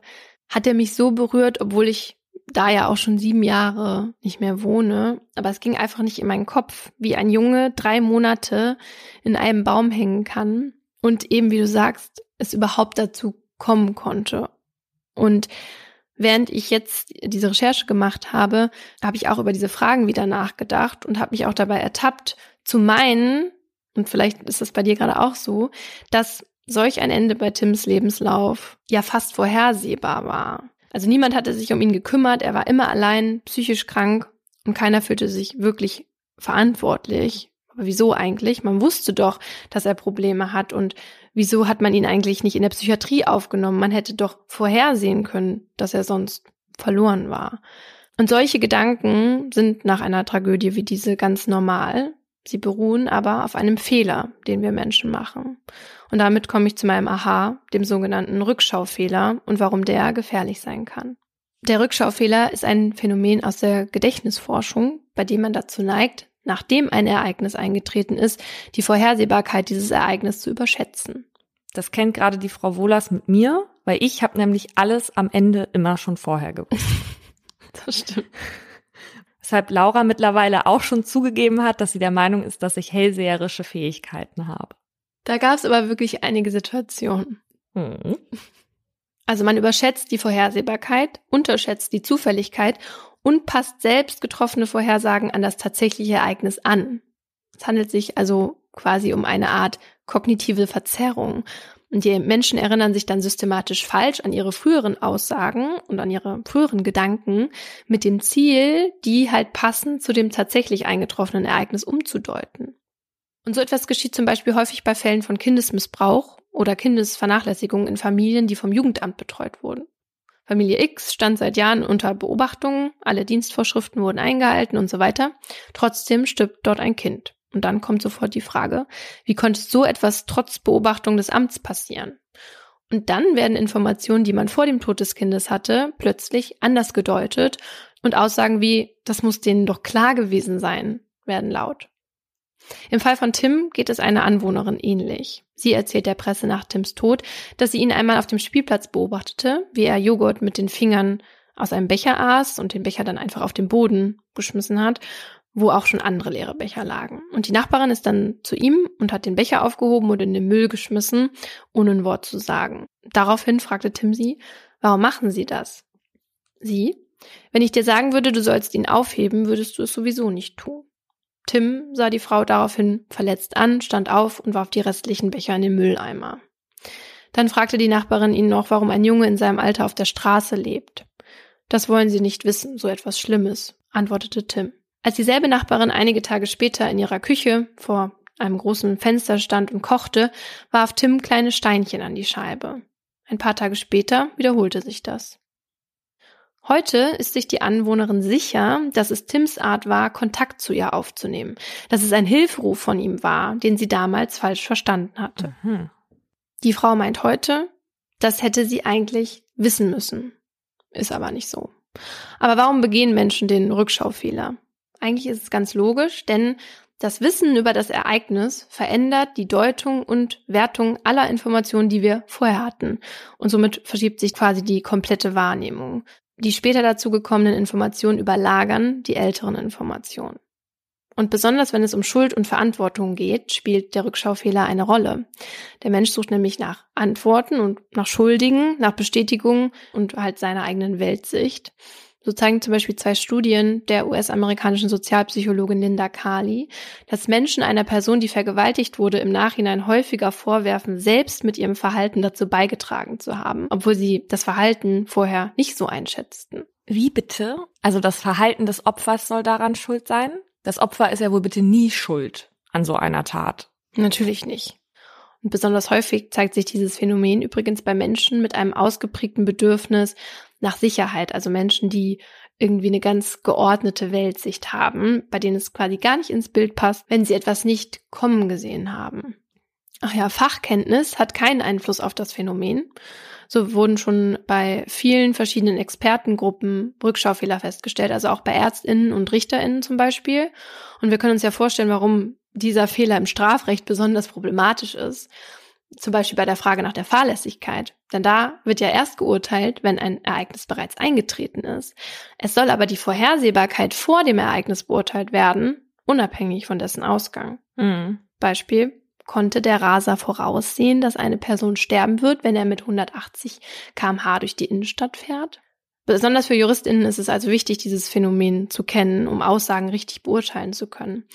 hat er mich so berührt, obwohl ich da ja auch schon 7 Jahre nicht mehr wohne. Aber es ging einfach nicht in meinen Kopf, wie ein Junge 3 Monate in einem Baum hängen kann und eben, wie du sagst, es überhaupt dazu kommen konnte. Und während ich jetzt diese Recherche gemacht habe, habe ich auch über diese Fragen wieder nachgedacht und habe mich auch dabei ertappt, zu meinen, und vielleicht ist das bei dir gerade auch so, dass solch ein Ende bei Tims Lebenslauf ja fast vorhersehbar war. Also niemand hatte sich um ihn gekümmert, er war immer allein, psychisch krank und keiner fühlte sich wirklich verantwortlich. Aber wieso eigentlich? Man wusste doch, dass er Probleme hat und wieso hat man ihn eigentlich nicht in der Psychiatrie aufgenommen? Man hätte doch vorhersehen können, dass er sonst verloren war. Und solche Gedanken sind nach einer Tragödie wie diese ganz normal. Sie beruhen aber auf einem Fehler, den wir Menschen machen. Und damit komme ich zu meinem Aha, dem sogenannten Rückschaufehler und warum der gefährlich sein kann. Der Rückschaufehler ist ein Phänomen aus der Gedächtnisforschung, bei dem man dazu neigt, nachdem ein Ereignis eingetreten ist, die Vorhersehbarkeit dieses Ereignisses zu überschätzen. Das kennt gerade die Frau Wohlers mit mir, weil ich habe nämlich alles am Ende immer schon vorher gewusst. Das stimmt. Weshalb Laura mittlerweile auch schon zugegeben hat, dass sie der Meinung ist, dass ich hellseherische Fähigkeiten habe. Da gab es aber wirklich einige Situationen. Mhm. Also man überschätzt die Vorhersehbarkeit, unterschätzt die Zufälligkeit und passt selbst getroffene Vorhersagen an das tatsächliche Ereignis an. Es handelt sich also quasi um eine Art kognitive Verzerrung. Und die Menschen erinnern sich dann systematisch falsch an ihre früheren Aussagen und an ihre früheren Gedanken mit dem Ziel, die halt passend zu dem tatsächlich eingetroffenen Ereignis umzudeuten. Und so etwas geschieht zum Beispiel häufig bei Fällen von Kindesmissbrauch oder Kindesvernachlässigung in Familien, die vom Jugendamt betreut wurden. Familie X stand seit Jahren unter Beobachtung, alle Dienstvorschriften wurden eingehalten und so weiter. Trotzdem stirbt dort ein Kind. Und dann kommt sofort die Frage, wie konnte so etwas trotz Beobachtung des Amts passieren? Und dann werden Informationen, die man vor dem Tod des Kindes hatte, plötzlich anders gedeutet und Aussagen wie, das muss denen doch klar gewesen sein, werden laut. Im Fall von Tim geht es einer Anwohnerin ähnlich. Sie erzählt der Presse nach Tims Tod, dass sie ihn einmal auf dem Spielplatz beobachtete, wie er Joghurt mit den Fingern aus einem Becher aß und den Becher dann einfach auf den Boden geschmissen hat, wo auch schon andere leere Becher lagen. Und die Nachbarin ist dann zu ihm und hat den Becher aufgehoben und in den Müll geschmissen, ohne ein Wort zu sagen. Daraufhin fragte Tim sie, warum machen Sie das? Sie, wenn ich dir sagen würde, du sollst ihn aufheben, würdest du es sowieso nicht tun. Tim sah die Frau daraufhin verletzt an, stand auf und warf die restlichen Becher in den Mülleimer. Dann fragte die Nachbarin ihn noch, warum ein Junge in seinem Alter auf der Straße lebt. Das wollen sie nicht wissen, so etwas Schlimmes, antwortete Tim. Als dieselbe Nachbarin einige Tage später in ihrer Küche vor einem großen Fenster stand und kochte, warf Tim kleine Steinchen an die Scheibe. Ein paar Tage später wiederholte sich das. Heute ist sich die Anwohnerin sicher, dass es Tims Art war, Kontakt zu ihr aufzunehmen, dass es ein Hilferuf von ihm war, den sie damals falsch verstanden hatte. Mhm. Die Frau meint heute, das hätte sie eigentlich wissen müssen. Ist aber nicht so. Aber warum begehen Menschen den Rückschaufehler? Eigentlich ist es ganz logisch, denn das Wissen über das Ereignis verändert die Deutung und Wertung aller Informationen, die wir vorher hatten. Und somit verschiebt sich quasi die komplette Wahrnehmung. Die später dazugekommenen Informationen überlagern die älteren Informationen. Und besonders wenn es um Schuld und Verantwortung geht, spielt der Rückschaufehler eine Rolle. Der Mensch sucht nämlich nach Antworten und nach Schuldigen, nach Bestätigungen und halt seiner eigenen Weltsicht. So zeigen zum Beispiel 2 Studien der US-amerikanischen Sozialpsychologin Linda Carli, dass Menschen einer Person, die vergewaltigt wurde, im Nachhinein häufiger vorwerfen, selbst mit ihrem Verhalten dazu beigetragen zu haben, obwohl sie das Verhalten vorher nicht so einschätzten. Wie bitte? Also das Verhalten des Opfers soll daran schuld sein? Das Opfer ist ja wohl bitte nie schuld an so einer Tat. Natürlich nicht. Und besonders häufig zeigt sich dieses Phänomen übrigens bei Menschen mit einem ausgeprägten Bedürfnis nach Sicherheit, also Menschen, die irgendwie eine ganz geordnete Weltsicht haben, bei denen es quasi gar nicht ins Bild passt, wenn sie etwas nicht kommen gesehen haben. Ach ja, Fachkenntnis hat keinen Einfluss auf das Phänomen. So wurden schon bei vielen verschiedenen Expertengruppen Rückschaufehler festgestellt, also auch bei ÄrztInnen und RichterInnen zum Beispiel. Und wir können uns ja vorstellen, warum dieser Fehler im Strafrecht besonders problematisch ist. Zum Beispiel bei der Frage nach der Fahrlässigkeit. Denn da wird ja erst geurteilt, wenn ein Ereignis bereits eingetreten ist. Es soll aber die Vorhersehbarkeit vor dem Ereignis beurteilt werden, unabhängig von dessen Ausgang. Mhm. Beispiel: Konnte der Raser voraussehen, dass eine Person sterben wird, wenn er mit 180 km/h durch die Innenstadt fährt? Besonders für JuristInnen ist es also wichtig, dieses Phänomen zu kennen, um Aussagen richtig beurteilen zu können.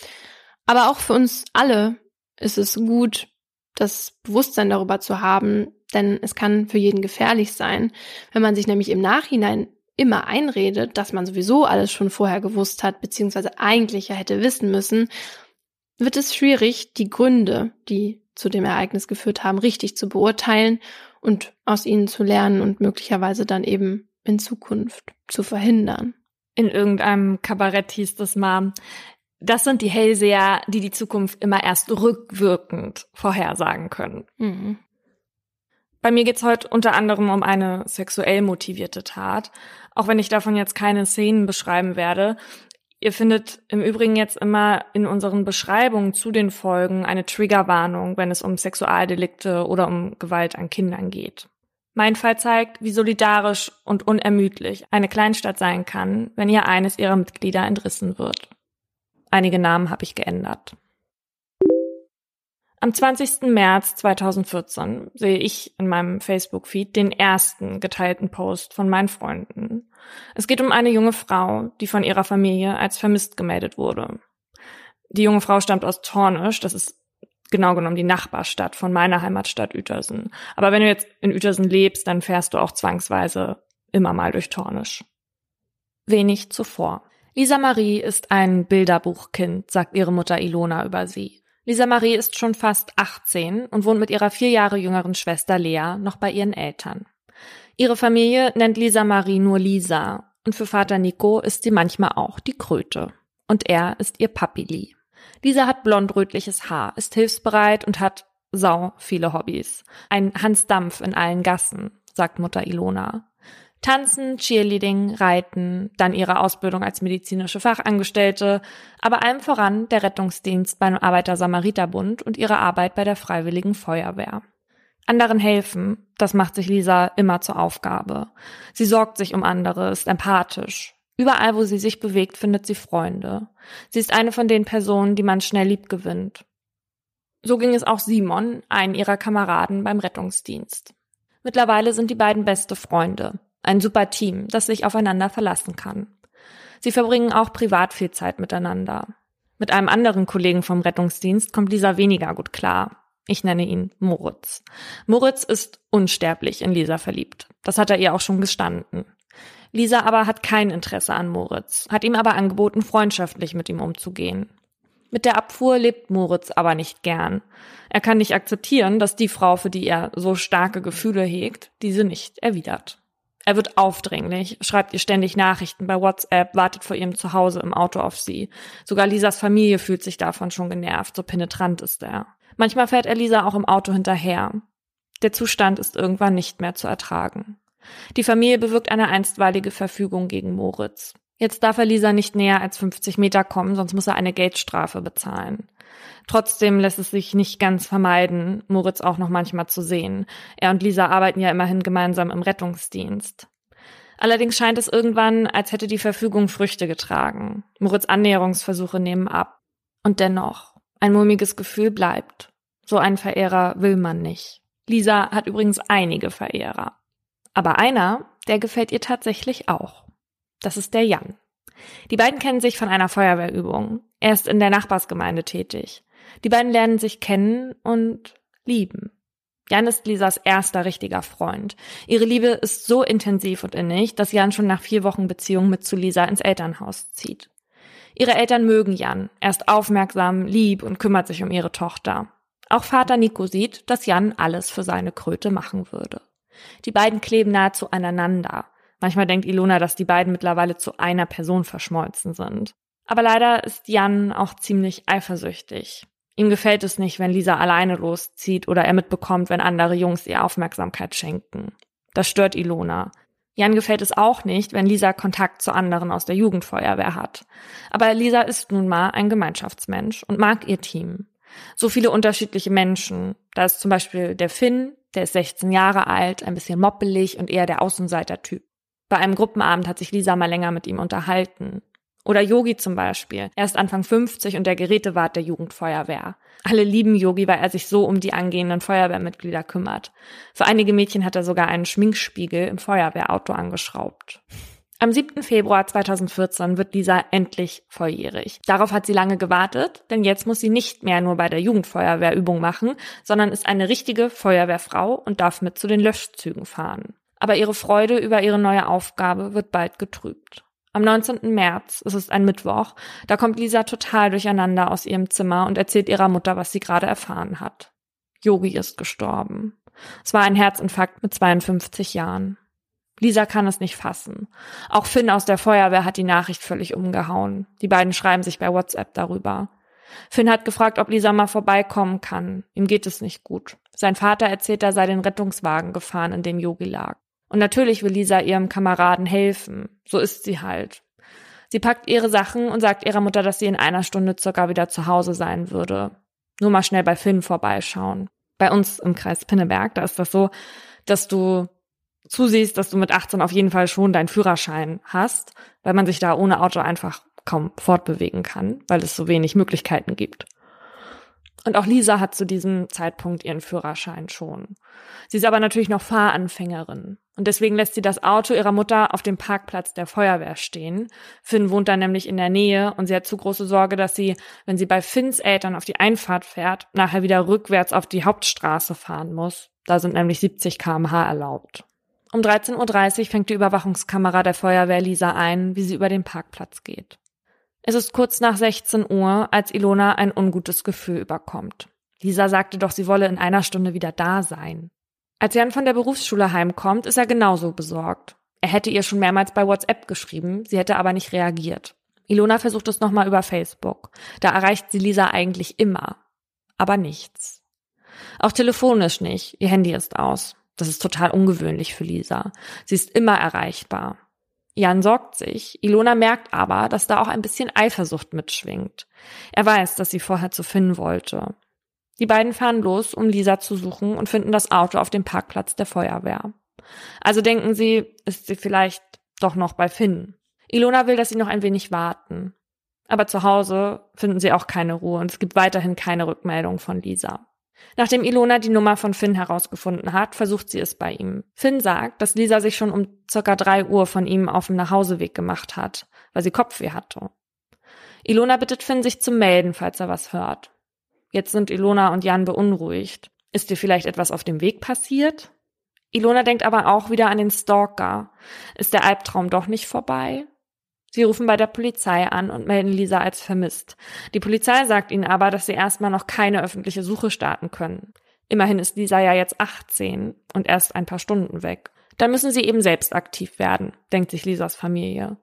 Aber auch für uns alle ist es gut, das Bewusstsein darüber zu haben, denn es kann für jeden gefährlich sein, wenn man sich nämlich im Nachhinein immer einredet, dass man sowieso alles schon vorher gewusst hat, beziehungsweise eigentlich ja hätte wissen müssen, wird es schwierig, die Gründe, die zu dem Ereignis geführt haben, richtig zu beurteilen und aus ihnen zu lernen und möglicherweise dann eben in Zukunft zu verhindern. In irgendeinem Kabarett hieß das mal, das sind die Hellseher, die die Zukunft immer erst rückwirkend vorhersagen können. Mhm. Bei mir geht's heute unter anderem um eine sexuell motivierte Tat, auch wenn ich davon jetzt keine Szenen beschreiben werde. Ihr findet im Übrigen jetzt immer in unseren Beschreibungen zu den Folgen eine Triggerwarnung, wenn es um Sexualdelikte oder um Gewalt an Kindern geht. Mein Fall zeigt, wie solidarisch und unermüdlich eine Kleinstadt sein kann, wenn ihr eines ihrer Mitglieder entrissen wird. Einige Namen habe ich geändert. Am 20. März 2014 sehe ich in meinem Facebook-Feed den ersten geteilten Post von meinen Freunden. Es geht um eine junge Frau, die von ihrer Familie als vermisst gemeldet wurde. Die junge Frau stammt aus Tornesch, das ist genau genommen die Nachbarstadt von meiner Heimatstadt Uetersen. Aber wenn du jetzt in Uetersen lebst, dann fährst du auch zwangsweise immer mal durch Tornesch. Wenig zuvor. Lisa Marie ist ein Bilderbuchkind, sagt ihre Mutter Ilona über sie. Lisa Marie ist schon fast 18 und wohnt mit ihrer 4 Jahre jüngeren Schwester Lea noch bei ihren Eltern. Ihre Familie nennt Lisa Marie nur Lisa und für Vater Nico ist sie manchmal auch die Kröte. Und er ist ihr Papili. Lisa hat blond-rötliches Haar, ist hilfsbereit und hat sau viele Hobbys. Ein Hans Dampf in allen Gassen, sagt Mutter Ilona. Tanzen, Cheerleading, Reiten, dann ihre Ausbildung als medizinische Fachangestellte, aber allem voran der Rettungsdienst beim Arbeiter-Samariter-Bund und ihre Arbeit bei der Freiwilligen Feuerwehr. Anderen helfen, das macht sich Lisa immer zur Aufgabe. Sie sorgt sich um andere, ist empathisch. Überall, wo sie sich bewegt, findet sie Freunde. Sie ist eine von den Personen, die man schnell lieb gewinnt. So ging es auch Simon, einen ihrer Kameraden beim Rettungsdienst. Mittlerweile sind die beiden beste Freunde. Ein super Team, das sich aufeinander verlassen kann. Sie verbringen auch privat viel Zeit miteinander. Mit einem anderen Kollegen vom Rettungsdienst kommt Lisa weniger gut klar. Ich nenne ihn Moritz. Moritz ist unsterblich in Lisa verliebt. Das hat er ihr auch schon gestanden. Lisa aber hat kein Interesse an Moritz, hat ihm aber angeboten, freundschaftlich mit ihm umzugehen. Mit der Abfuhr lebt Moritz aber nicht gern. Er kann nicht akzeptieren, dass die Frau, für die er so starke Gefühle hegt, diese nicht erwidert. Er wird aufdringlich, schreibt ihr ständig Nachrichten bei WhatsApp, wartet vor ihrem Zuhause im Auto auf sie. Sogar Lisas Familie fühlt sich davon schon genervt, so penetrant ist er. Manchmal fährt er Lisa auch im Auto hinterher. Der Zustand ist irgendwann nicht mehr zu ertragen. Die Familie bewirkt eine einstweilige Verfügung gegen Moritz. Jetzt darf er Lisa nicht näher als 50 Meter kommen, sonst muss er eine Geldstrafe bezahlen. Trotzdem lässt es sich nicht ganz vermeiden, Moritz auch noch manchmal zu sehen. Er und Lisa arbeiten ja immerhin gemeinsam im Rettungsdienst. Allerdings scheint es irgendwann, als hätte die Verfügung Früchte getragen. Moritz' Annäherungsversuche nehmen ab. Und dennoch, ein mulmiges Gefühl bleibt. So einen Verehrer will man nicht. Lisa hat übrigens einige Verehrer. Aber einer, der gefällt ihr tatsächlich auch. Das ist der Jan. Die beiden kennen sich von einer Feuerwehrübung. Er ist in der Nachbarsgemeinde tätig. Die beiden lernen sich kennen und lieben. Jan ist Lisas erster richtiger Freund. Ihre Liebe ist so intensiv und innig, dass Jan schon nach 4 Wochen Beziehung mit zu Lisa ins Elternhaus zieht. Ihre Eltern mögen Jan. Er ist aufmerksam, lieb und kümmert sich um ihre Tochter. Auch Vater Nico sieht, dass Jan alles für seine Kröte machen würde. Die beiden kleben nahezu aneinander. Manchmal denkt Ilona, dass die beiden mittlerweile zu einer Person verschmolzen sind. Aber leider ist Jan auch ziemlich eifersüchtig. Ihm gefällt es nicht, wenn Lisa alleine loszieht oder er mitbekommt, wenn andere Jungs ihr Aufmerksamkeit schenken. Das stört Ilona. Jan gefällt es auch nicht, wenn Lisa Kontakt zu anderen aus der Jugendfeuerwehr hat. Aber Lisa ist nun mal ein Gemeinschaftsmensch und mag ihr Team. So viele unterschiedliche Menschen. Da ist zum Beispiel der Finn, der ist 16 Jahre alt, ein bisschen moppelig und eher der Außenseiter-Typ. Bei einem Gruppenabend hat sich Lisa mal länger mit ihm unterhalten. Oder Yogi zum Beispiel. Er ist Anfang 50 und der Gerätewart der Jugendfeuerwehr. Alle lieben Yogi, weil er sich so um die angehenden Feuerwehrmitglieder kümmert. Für einige Mädchen hat er sogar einen Schminkspiegel im Feuerwehrauto angeschraubt. Am 7. Februar 2014 wird Lisa endlich volljährig. Darauf hat sie lange gewartet, denn jetzt muss sie nicht mehr nur bei der Jugendfeuerwehr Übung machen, sondern ist eine richtige Feuerwehrfrau und darf mit zu den Löschzügen fahren. Aber ihre Freude über ihre neue Aufgabe wird bald getrübt. Am 19. März, es ist ein Mittwoch, da kommt Lisa total durcheinander aus ihrem Zimmer und erzählt ihrer Mutter, was sie gerade erfahren hat. Yogi ist gestorben. Es war ein Herzinfarkt mit 52 Jahren. Lisa kann es nicht fassen. Auch Finn aus der Feuerwehr hat die Nachricht völlig umgehauen. Die beiden schreiben sich bei WhatsApp darüber. Finn hat gefragt, ob Lisa mal vorbeikommen kann. Ihm geht es nicht gut. Sein Vater erzählt, er sei den Rettungswagen gefahren, in dem Yogi lag. Und natürlich will Lisa ihrem Kameraden helfen. So ist sie halt. Sie packt ihre Sachen und sagt ihrer Mutter, dass sie in einer Stunde circa wieder zu Hause sein würde. Nur mal schnell bei Finn vorbeischauen. Bei uns im Kreis Pinneberg, da ist das so, dass du zusiehst, dass du mit 18 auf jeden Fall schon deinen Führerschein hast, weil man sich da ohne Auto einfach kaum fortbewegen kann, weil es so wenig Möglichkeiten gibt. Und auch Lisa hat zu diesem Zeitpunkt ihren Führerschein schon. Sie ist aber natürlich noch Fahranfängerin. Und deswegen lässt sie das Auto ihrer Mutter auf dem Parkplatz der Feuerwehr stehen. Finn wohnt da nämlich in der Nähe und sie hat zu große Sorge, dass sie, wenn sie bei Finns Eltern auf die Einfahrt fährt, nachher wieder rückwärts auf die Hauptstraße fahren muss. Da sind nämlich 70 km/h erlaubt. Um 13:30 Uhr fängt die Überwachungskamera der Feuerwehr Lisa ein, wie sie über den Parkplatz geht. Es ist kurz nach 16 Uhr, als Ilona ein ungutes Gefühl überkommt. Lisa sagte doch, sie wolle in einer Stunde wieder da sein. Als Jan von der Berufsschule heimkommt, ist er genauso besorgt. Er hätte ihr schon mehrmals bei WhatsApp geschrieben, sie hätte aber nicht reagiert. Ilona versucht es nochmal über Facebook. Da erreicht sie Lisa eigentlich immer. Aber nichts. Auch telefonisch nicht. Ihr Handy ist aus. Das ist total ungewöhnlich für Lisa. Sie ist immer erreichbar. Jan sorgt sich, Ilona merkt aber, dass da auch ein bisschen Eifersucht mitschwingt. Er weiß, dass sie vorher zu Finn wollte. Die beiden fahren los, um Lisa zu suchen und finden das Auto auf dem Parkplatz der Feuerwehr. Also denken sie, ist sie vielleicht doch noch bei Finn. Ilona will, dass sie noch ein wenig warten. Aber zu Hause finden sie auch keine Ruhe und es gibt weiterhin keine Rückmeldung von Lisa. Nachdem Ilona die Nummer von Finn herausgefunden hat, versucht sie es bei ihm. Finn sagt, dass Lisa sich schon um ca. 3 Uhr von ihm auf dem Nachhauseweg gemacht hat, weil sie Kopfweh hatte. Ilona bittet Finn, sich zu melden, falls er was hört. Jetzt sind Ilona und Jan beunruhigt. Ist dir vielleicht etwas auf dem Weg passiert? Ilona denkt aber auch wieder an den Stalker. Ist der Albtraum doch nicht vorbei? Sie rufen bei der Polizei an und melden Lisa als vermisst. Die Polizei sagt ihnen aber, dass sie erstmal noch keine öffentliche Suche starten können. Immerhin ist Lisa ja jetzt 18 und erst ein paar Stunden weg. Dann müssen sie eben selbst aktiv werden, denkt sich Lisas Familie.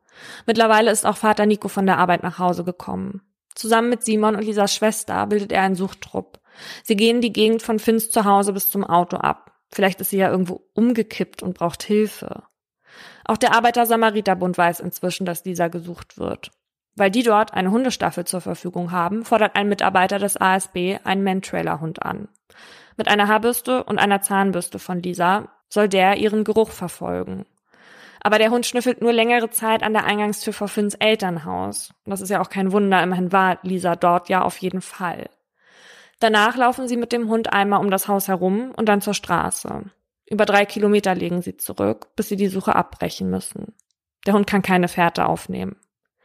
Mittlerweile ist auch Vater Nico von der Arbeit nach Hause gekommen. Zusammen mit Simon und Lisas Schwester bildet er einen Suchtrupp. Sie gehen die Gegend von Finns Zuhause bis zum Auto ab. Vielleicht ist sie ja irgendwo umgekippt und braucht Hilfe. Auch der Arbeiter-Samariter-Bund weiß inzwischen, dass Lisa gesucht wird. Weil die dort eine Hundestaffel zur Verfügung haben, fordert ein Mitarbeiter des ASB einen Man-Trailer-Hund an. Mit einer Haarbürste und einer Zahnbürste von Lisa soll der ihren Geruch verfolgen. Aber der Hund schnüffelt nur längere Zeit an der Eingangstür vor Finns Elternhaus. Und das ist ja auch kein Wunder, immerhin war Lisa dort ja auf jeden Fall. Danach laufen sie mit dem Hund einmal um das Haus herum und dann zur Straße. Über 3 Kilometer legen sie zurück, bis sie die Suche abbrechen müssen. Der Hund kann keine Fährte aufnehmen.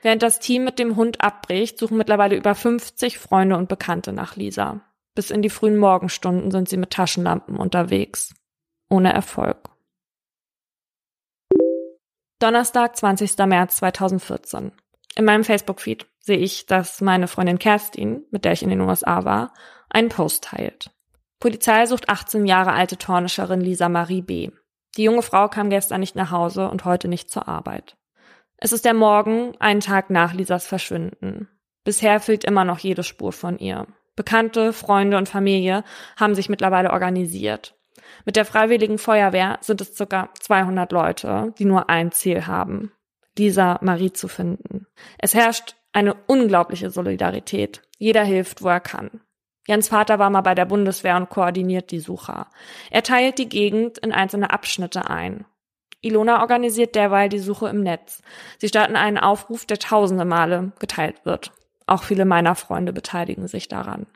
Während das Team mit dem Hund abbricht, suchen mittlerweile über 50 Freunde und Bekannte nach Lisa. Bis in die frühen Morgenstunden sind sie mit Taschenlampen unterwegs. Ohne Erfolg. Donnerstag, 20. März 2014. In meinem Facebook-Feed sehe ich, dass meine Freundin Kerstin, mit der ich in den USA war, einen Post teilt. Polizei sucht 18 Jahre alte Tornescherin Lisa Marie B. Die junge Frau kam gestern nicht nach Hause und heute nicht zur Arbeit. Es ist der Morgen, einen Tag nach Lisas Verschwinden. Bisher fehlt immer noch jede Spur von ihr. Bekannte, Freunde und Familie haben sich mittlerweile organisiert. Mit der Freiwilligen Feuerwehr sind es ca. 200 Leute, die nur ein Ziel haben: Lisa Marie zu finden. Es herrscht eine unglaubliche Solidarität. Jeder hilft, wo er kann. Jans Vater war mal bei der Bundeswehr und koordiniert die Sucher. Er teilt die Gegend in einzelne Abschnitte ein. Ilona organisiert derweil die Suche im Netz. Sie starten einen Aufruf, der tausende Male geteilt wird. Auch viele meiner Freunde beteiligen sich daran.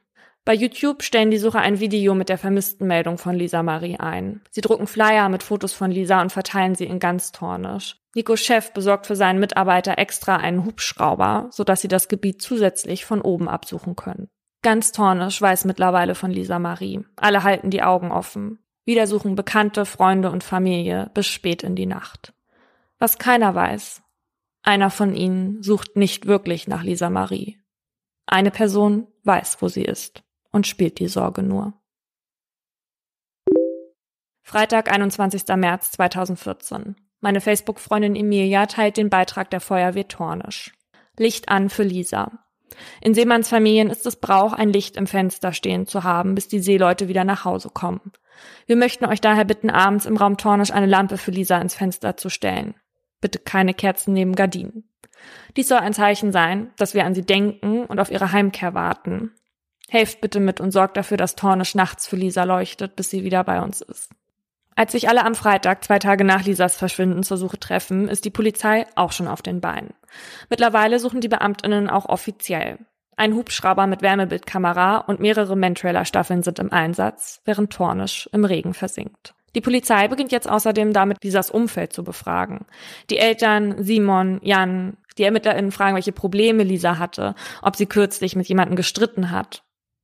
Bei YouTube stellen die Sucher ein Video mit der Vermisstenmeldung von Lisa Marie ein. Sie drucken Flyer mit Fotos von Lisa und verteilen sie in ganz Tornesch. Nikos Chef besorgt für seinen Mitarbeiter extra einen Hubschrauber, sodass sie das Gebiet zusätzlich von oben absuchen können. Ganz Tornesch weiß mittlerweile von Lisa Marie. Alle halten die Augen offen. Wieder suchen Bekannte, Freunde und Familie bis spät in die Nacht. Was keiner weiß: einer von ihnen sucht nicht wirklich nach Lisa Marie. Eine Person weiß, wo sie ist und spielt die Sorge nur. Freitag, 21. März 2014. Meine Facebook-Freundin Emilia teilt den Beitrag der Feuerwehr Tornesch. Licht an für Lisa. In Seemannsfamilien ist es Brauch, ein Licht im Fenster stehen zu haben, bis die Seeleute wieder nach Hause kommen. Wir möchten euch daher bitten, abends im Raum Tornesch eine Lampe für Lisa ins Fenster zu stellen. Bitte keine Kerzen neben Gardinen. Dies soll ein Zeichen sein, dass wir an sie denken und auf ihre Heimkehr warten. Helft bitte mit und sorgt dafür, dass Tornesch nachts für Lisa leuchtet, bis sie wieder bei uns ist. Als sich alle am Freitag, 2 Tage nach Lisas Verschwinden, zur Suche treffen, ist die Polizei auch schon auf den Beinen. Mittlerweile suchen die BeamtInnen auch offiziell. Ein Hubschrauber mit Wärmebildkamera und mehrere Man-Trailer-Staffeln sind im Einsatz, während Tornesch im Regen versinkt. Die Polizei beginnt jetzt außerdem damit, Lisas Umfeld zu befragen. Die Eltern, Simon, Jan, die ErmittlerInnen fragen, welche Probleme Lisa hatte, ob sie kürzlich mit jemandem gestritten hat.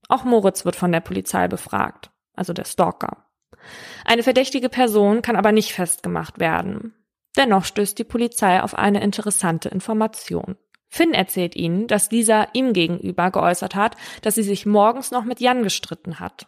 Auch Moritz wird von der Polizei befragt, also der Stalker. Eine verdächtige Person kann aber nicht festgemacht werden. Dennoch stößt die Polizei auf eine interessante Information. Finn erzählt ihnen, dass Lisa ihm gegenüber geäußert hat, dass sie sich morgens noch mit Jan gestritten hat.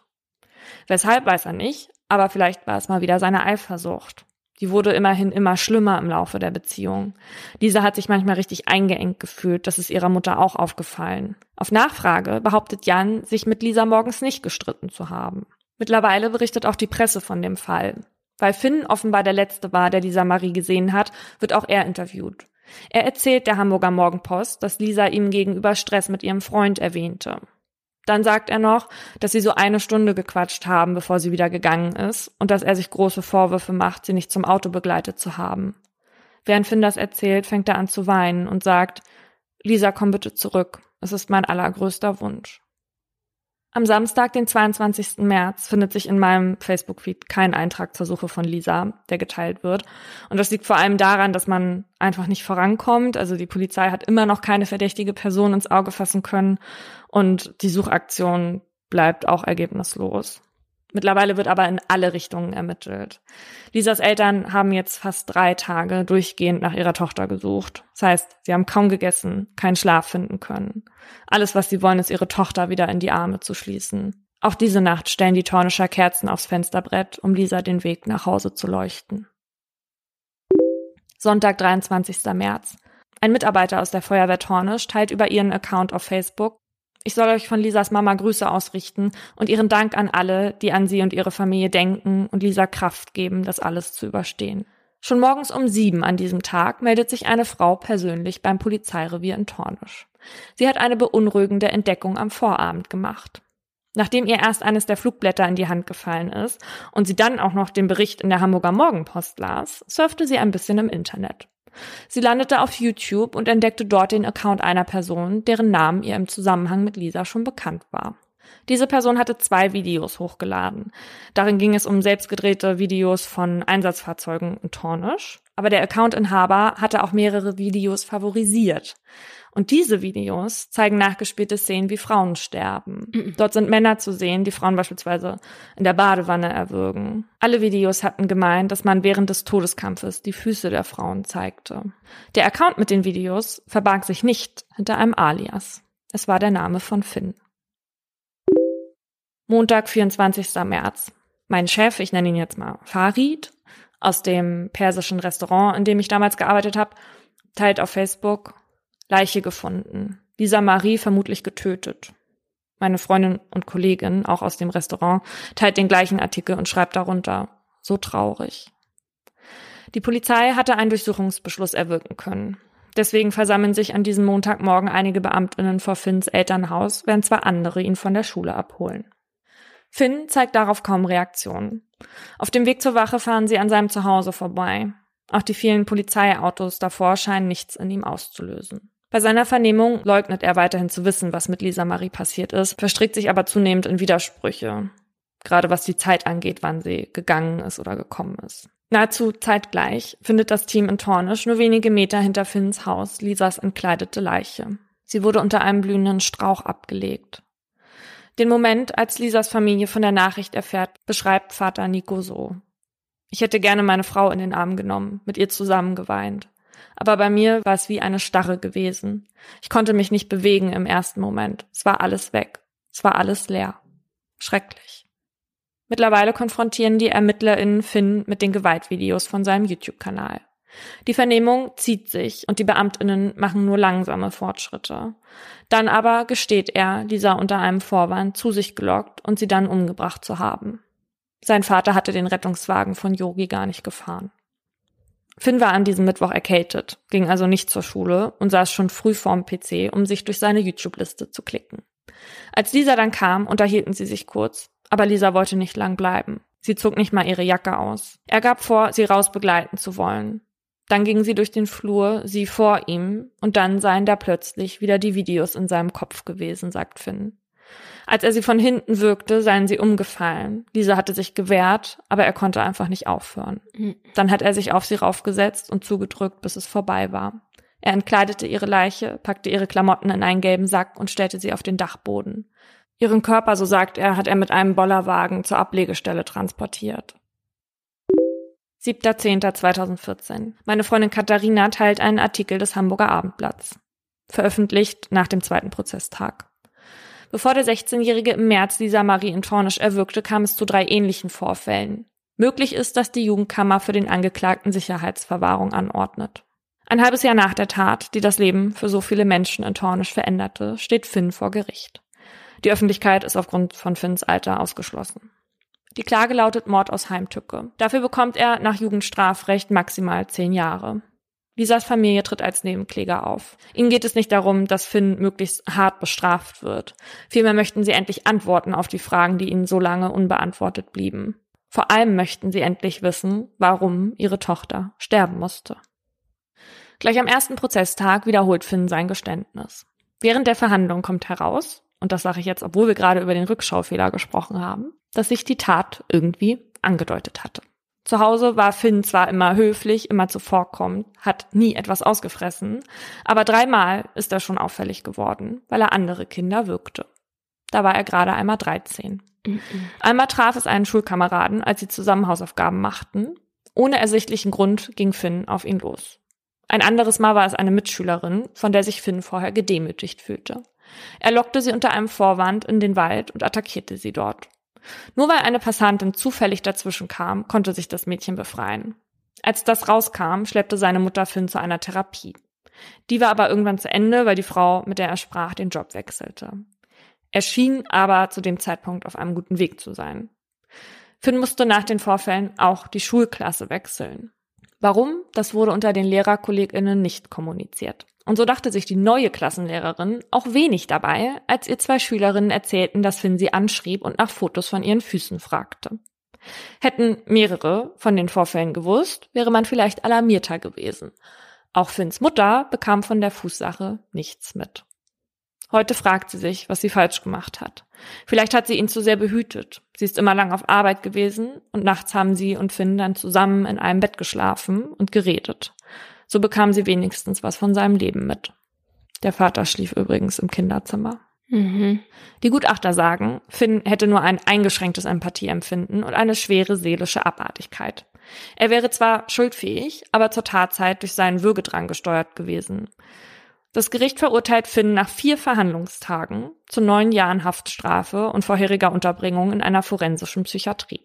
Weshalb, weiß er nicht, aber vielleicht war es mal wieder seine Eifersucht. Die wurde immerhin immer schlimmer im Laufe der Beziehung. Lisa hat sich manchmal richtig eingeengt gefühlt, das ist ihrer Mutter auch aufgefallen. Auf Nachfrage behauptet Jan, sich mit Lisa morgens nicht gestritten zu haben. Mittlerweile berichtet auch die Presse von dem Fall. Weil Finn offenbar der Letzte war, der Lisa Marie gesehen hat, wird auch er interviewt. Er erzählt der Hamburger Morgenpost, dass Lisa ihm gegenüber Stress mit ihrem Freund erwähnte. Dann sagt er noch, dass sie so eine Stunde gequatscht haben, bevor sie wieder gegangen ist, und dass er sich große Vorwürfe macht, sie nicht zum Auto begleitet zu haben. Während Finn das erzählt, fängt er an zu weinen und sagt: Lisa, komm bitte zurück. Es ist mein allergrößter Wunsch. Am Samstag, den 22. März, findet sich in meinem Facebook-Feed kein Eintrag zur Suche von Lisa, der geteilt wird. Und das liegt vor allem daran, dass man einfach nicht vorankommt. Also die Polizei hat immer noch keine verdächtige Person ins Auge fassen können und die Suchaktion bleibt auch ergebnislos. Mittlerweile wird aber in alle Richtungen ermittelt. Lisas Eltern haben jetzt fast 3 Tage durchgehend nach ihrer Tochter gesucht. Das heißt, sie haben kaum gegessen, keinen Schlaf finden können. Alles, was sie wollen, ist, ihre Tochter wieder in die Arme zu schließen. Auch diese Nacht stellen die Tornescher Kerzen aufs Fensterbrett, um Lisa den Weg nach Hause zu leuchten. Sonntag, 23. März. Ein Mitarbeiter aus der Feuerwehr Tornesch teilt über ihren Account auf Facebook: Ich soll euch von Lisas Mama Grüße ausrichten und ihren Dank an alle, die an sie und ihre Familie denken und Lisa Kraft geben, das alles zu überstehen. Schon morgens um 7 an diesem Tag meldet sich eine Frau persönlich beim Polizeirevier in Tornesch. Sie hat eine beunruhigende Entdeckung am Vorabend gemacht. Nachdem ihr erst eines der Flugblätter in die Hand gefallen ist und sie dann auch noch den Bericht in der Hamburger Morgenpost las, surfte sie ein bisschen im Internet. Sie landete auf YouTube und entdeckte dort den Account einer Person, deren Namen ihr im Zusammenhang mit Lisa schon bekannt war. Diese Person hatte 2 Videos hochgeladen. Darin ging es um selbstgedrehte Videos von Einsatzfahrzeugen in Tornesch. Aber der Accountinhaber hatte auch mehrere Videos favorisiert. Und diese Videos zeigen nachgespielte Szenen, wie Frauen sterben. Dort sind Männer zu sehen, die Frauen beispielsweise in der Badewanne erwürgen. Alle Videos hatten gemeint, dass man während des Todeskampfes die Füße der Frauen zeigte. Der Account mit den Videos verbarg sich nicht hinter einem Alias. Es war der Name von Finn. Montag, 24. März. Mein Chef, ich nenne ihn jetzt mal Farid, aus dem persischen Restaurant, in dem ich damals gearbeitet habe, teilt auf Facebook: Leiche gefunden. Lisa Marie vermutlich getötet. Meine Freundin und Kollegin, auch aus dem Restaurant, teilt den gleichen Artikel und schreibt darunter: So traurig. Die Polizei hatte einen Durchsuchungsbeschluss erwirken können. Deswegen versammeln sich an diesem Montagmorgen einige BeamtInnen vor Finns Elternhaus, während 2 andere ihn von der Schule abholen. Finn zeigt darauf kaum Reaktionen. Auf dem Weg zur Wache fahren sie an seinem Zuhause vorbei. Auch die vielen Polizeiautos davor scheinen nichts in ihm auszulösen. Bei seiner Vernehmung leugnet er weiterhin zu wissen, was mit Lisa Marie passiert ist, verstrickt sich aber zunehmend in Widersprüche, gerade was die Zeit angeht, wann sie gegangen ist oder gekommen ist. Nahezu zeitgleich findet das Team in Tornesch nur wenige Meter hinter Finns Haus Lisas entkleidete Leiche. Sie wurde unter einem blühenden Strauch abgelegt. Den Moment, als Lisas Familie von der Nachricht erfährt, beschreibt Vater Nico so: Ich hätte gerne meine Frau in den Arm genommen, mit ihr zusammen geweint. Aber bei mir war es wie eine Starre gewesen. Ich konnte mich nicht bewegen im ersten Moment. Es war alles weg. Es war alles leer. Schrecklich. Mittlerweile konfrontieren die ErmittlerInnen Finn mit den Gewaltvideos von seinem YouTube-Kanal. Die Vernehmung zieht sich und die BeamtInnen machen nur langsame Fortschritte. Dann aber gesteht er, Lisa unter einem Vorwand zu sich gelockt und sie dann umgebracht zu haben. Sein Vater hatte den Rettungswagen von Yogi gar nicht gefahren. Finn war an diesem Mittwoch erkältet, ging also nicht zur Schule und saß schon früh vorm PC, um sich durch seine YouTube-Liste zu klicken. Als Lisa dann kam, unterhielten sie sich kurz, aber Lisa wollte nicht lang bleiben. Sie zog nicht mal ihre Jacke aus. Er gab vor, sie raus begleiten zu wollen. Dann ging sie durch den Flur, sie vor ihm, und dann seien da plötzlich wieder die Videos in seinem Kopf gewesen, sagt Finn. Als er sie von hinten würgte, seien sie umgefallen. Lisa hatte sich gewehrt, aber er konnte einfach nicht aufhören. Dann hat er sich auf sie raufgesetzt und zugedrückt, bis es vorbei war. Er entkleidete ihre Leiche, packte ihre Klamotten in einen gelben Sack und stellte sie auf den Dachboden. Ihren Körper, so sagt er, hat er mit einem Bollerwagen zur Ablegestelle transportiert. 7.10.2014. Meine Freundin Katharina teilt einen Artikel des Hamburger Abendblatts. Veröffentlicht nach dem 2. Prozesstag. Bevor der 16-Jährige im März Lisa Marie in Tornesch erwürgte, kam es zu 3 ähnlichen Vorfällen. Möglich ist, dass die Jugendkammer für den Angeklagten Sicherheitsverwahrung anordnet. Ein halbes Jahr nach der Tat, die das Leben für so viele Menschen in Tornesch veränderte, steht Finn vor Gericht. Die Öffentlichkeit ist aufgrund von Finns Alter ausgeschlossen. Die Klage lautet Mord aus Heimtücke. Dafür bekommt er nach Jugendstrafrecht maximal 10 Jahre. Lisas Familie tritt als Nebenkläger auf. Ihnen geht es nicht darum, dass Finn möglichst hart bestraft wird. Vielmehr möchten sie endlich Antworten auf die Fragen, die ihnen so lange unbeantwortet blieben. Vor allem möchten sie endlich wissen, warum ihre Tochter sterben musste. Gleich am ersten Prozesstag wiederholt Finn sein Geständnis. Während der Verhandlung kommt heraus, und das sage ich jetzt, obwohl wir gerade über den Rückschaufehler gesprochen haben, dass sich die Tat irgendwie angedeutet hatte. Zu Hause war Finn zwar immer höflich, immer zuvorkommend, hat nie etwas ausgefressen, aber 3-mal ist er schon auffällig geworden, weil er andere Kinder würgte. Da war er gerade einmal 13. Mhm. Einmal traf es einen Schulkameraden, als sie zusammen Hausaufgaben machten. Ohne ersichtlichen Grund ging Finn auf ihn los. Ein anderes Mal war es eine Mitschülerin, von der sich Finn vorher gedemütigt fühlte. Er lockte sie unter einem Vorwand in den Wald und attackierte sie dort. Nur weil eine Passantin zufällig dazwischen kam, konnte sich das Mädchen befreien. Als das rauskam, schleppte seine Mutter Finn zu einer Therapie. Die war aber irgendwann zu Ende, weil die Frau, mit der er sprach, den Job wechselte. Er schien aber zu dem Zeitpunkt auf einem guten Weg zu sein. Finn musste nach den Vorfällen auch die Schulklasse wechseln. Warum? Das wurde unter den LehrerkollegInnen nicht kommuniziert. Und so dachte sich die neue Klassenlehrerin auch wenig dabei, als ihr 2 Schülerinnen erzählten, dass Finn sie anschrieb und nach Fotos von ihren Füßen fragte. Hätten mehrere von den Vorfällen gewusst, wäre man vielleicht alarmierter gewesen. Auch Finns Mutter bekam von der Fußsache nichts mit. Heute fragt sie sich, was sie falsch gemacht hat. Vielleicht hat sie ihn zu sehr behütet. Sie ist immer lang auf Arbeit gewesen und nachts haben sie und Finn dann zusammen in einem Bett geschlafen und geredet. So bekam sie wenigstens was von seinem Leben mit. Der Vater schlief übrigens im Kinderzimmer. Mhm. Die Gutachter sagen, Finn hätte nur ein eingeschränktes Empathieempfinden und eine schwere seelische Abartigkeit. Er wäre zwar schuldfähig, aber zur Tatzeit durch seinen Würgedrang gesteuert gewesen. Das Gericht verurteilt Finn nach 4 Verhandlungstagen zu 9 Jahren Haftstrafe und vorheriger Unterbringung in einer forensischen Psychiatrie.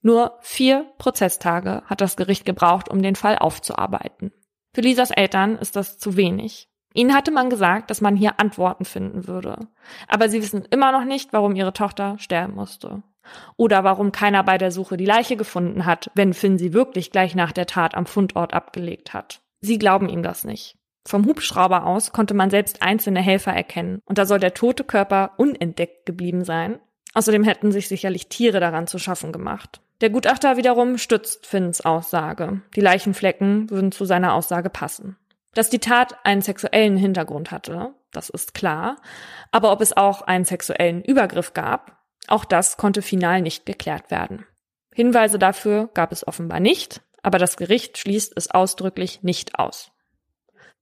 Nur 4 Prozesstage hat das Gericht gebraucht, um den Fall aufzuarbeiten. Für Lisas Eltern ist das zu wenig. Ihnen hatte man gesagt, dass man hier Antworten finden würde. Aber sie wissen immer noch nicht, warum ihre Tochter sterben musste. Oder warum keiner bei der Suche die Leiche gefunden hat, wenn Finn sie wirklich gleich nach der Tat am Fundort abgelegt hat. Sie glauben ihm das nicht. Vom Hubschrauber aus konnte man selbst einzelne Helfer erkennen und da soll der tote Körper unentdeckt geblieben sein. Außerdem hätten sich sicherlich Tiere daran zu schaffen gemacht. Der Gutachter wiederum stützt Finns Aussage. Die Leichenflecken würden zu seiner Aussage passen. Dass die Tat einen sexuellen Hintergrund hatte, das ist klar. Aber ob es auch einen sexuellen Übergriff gab, auch das konnte final nicht geklärt werden. Hinweise dafür gab es offenbar nicht, aber das Gericht schließt es ausdrücklich nicht aus.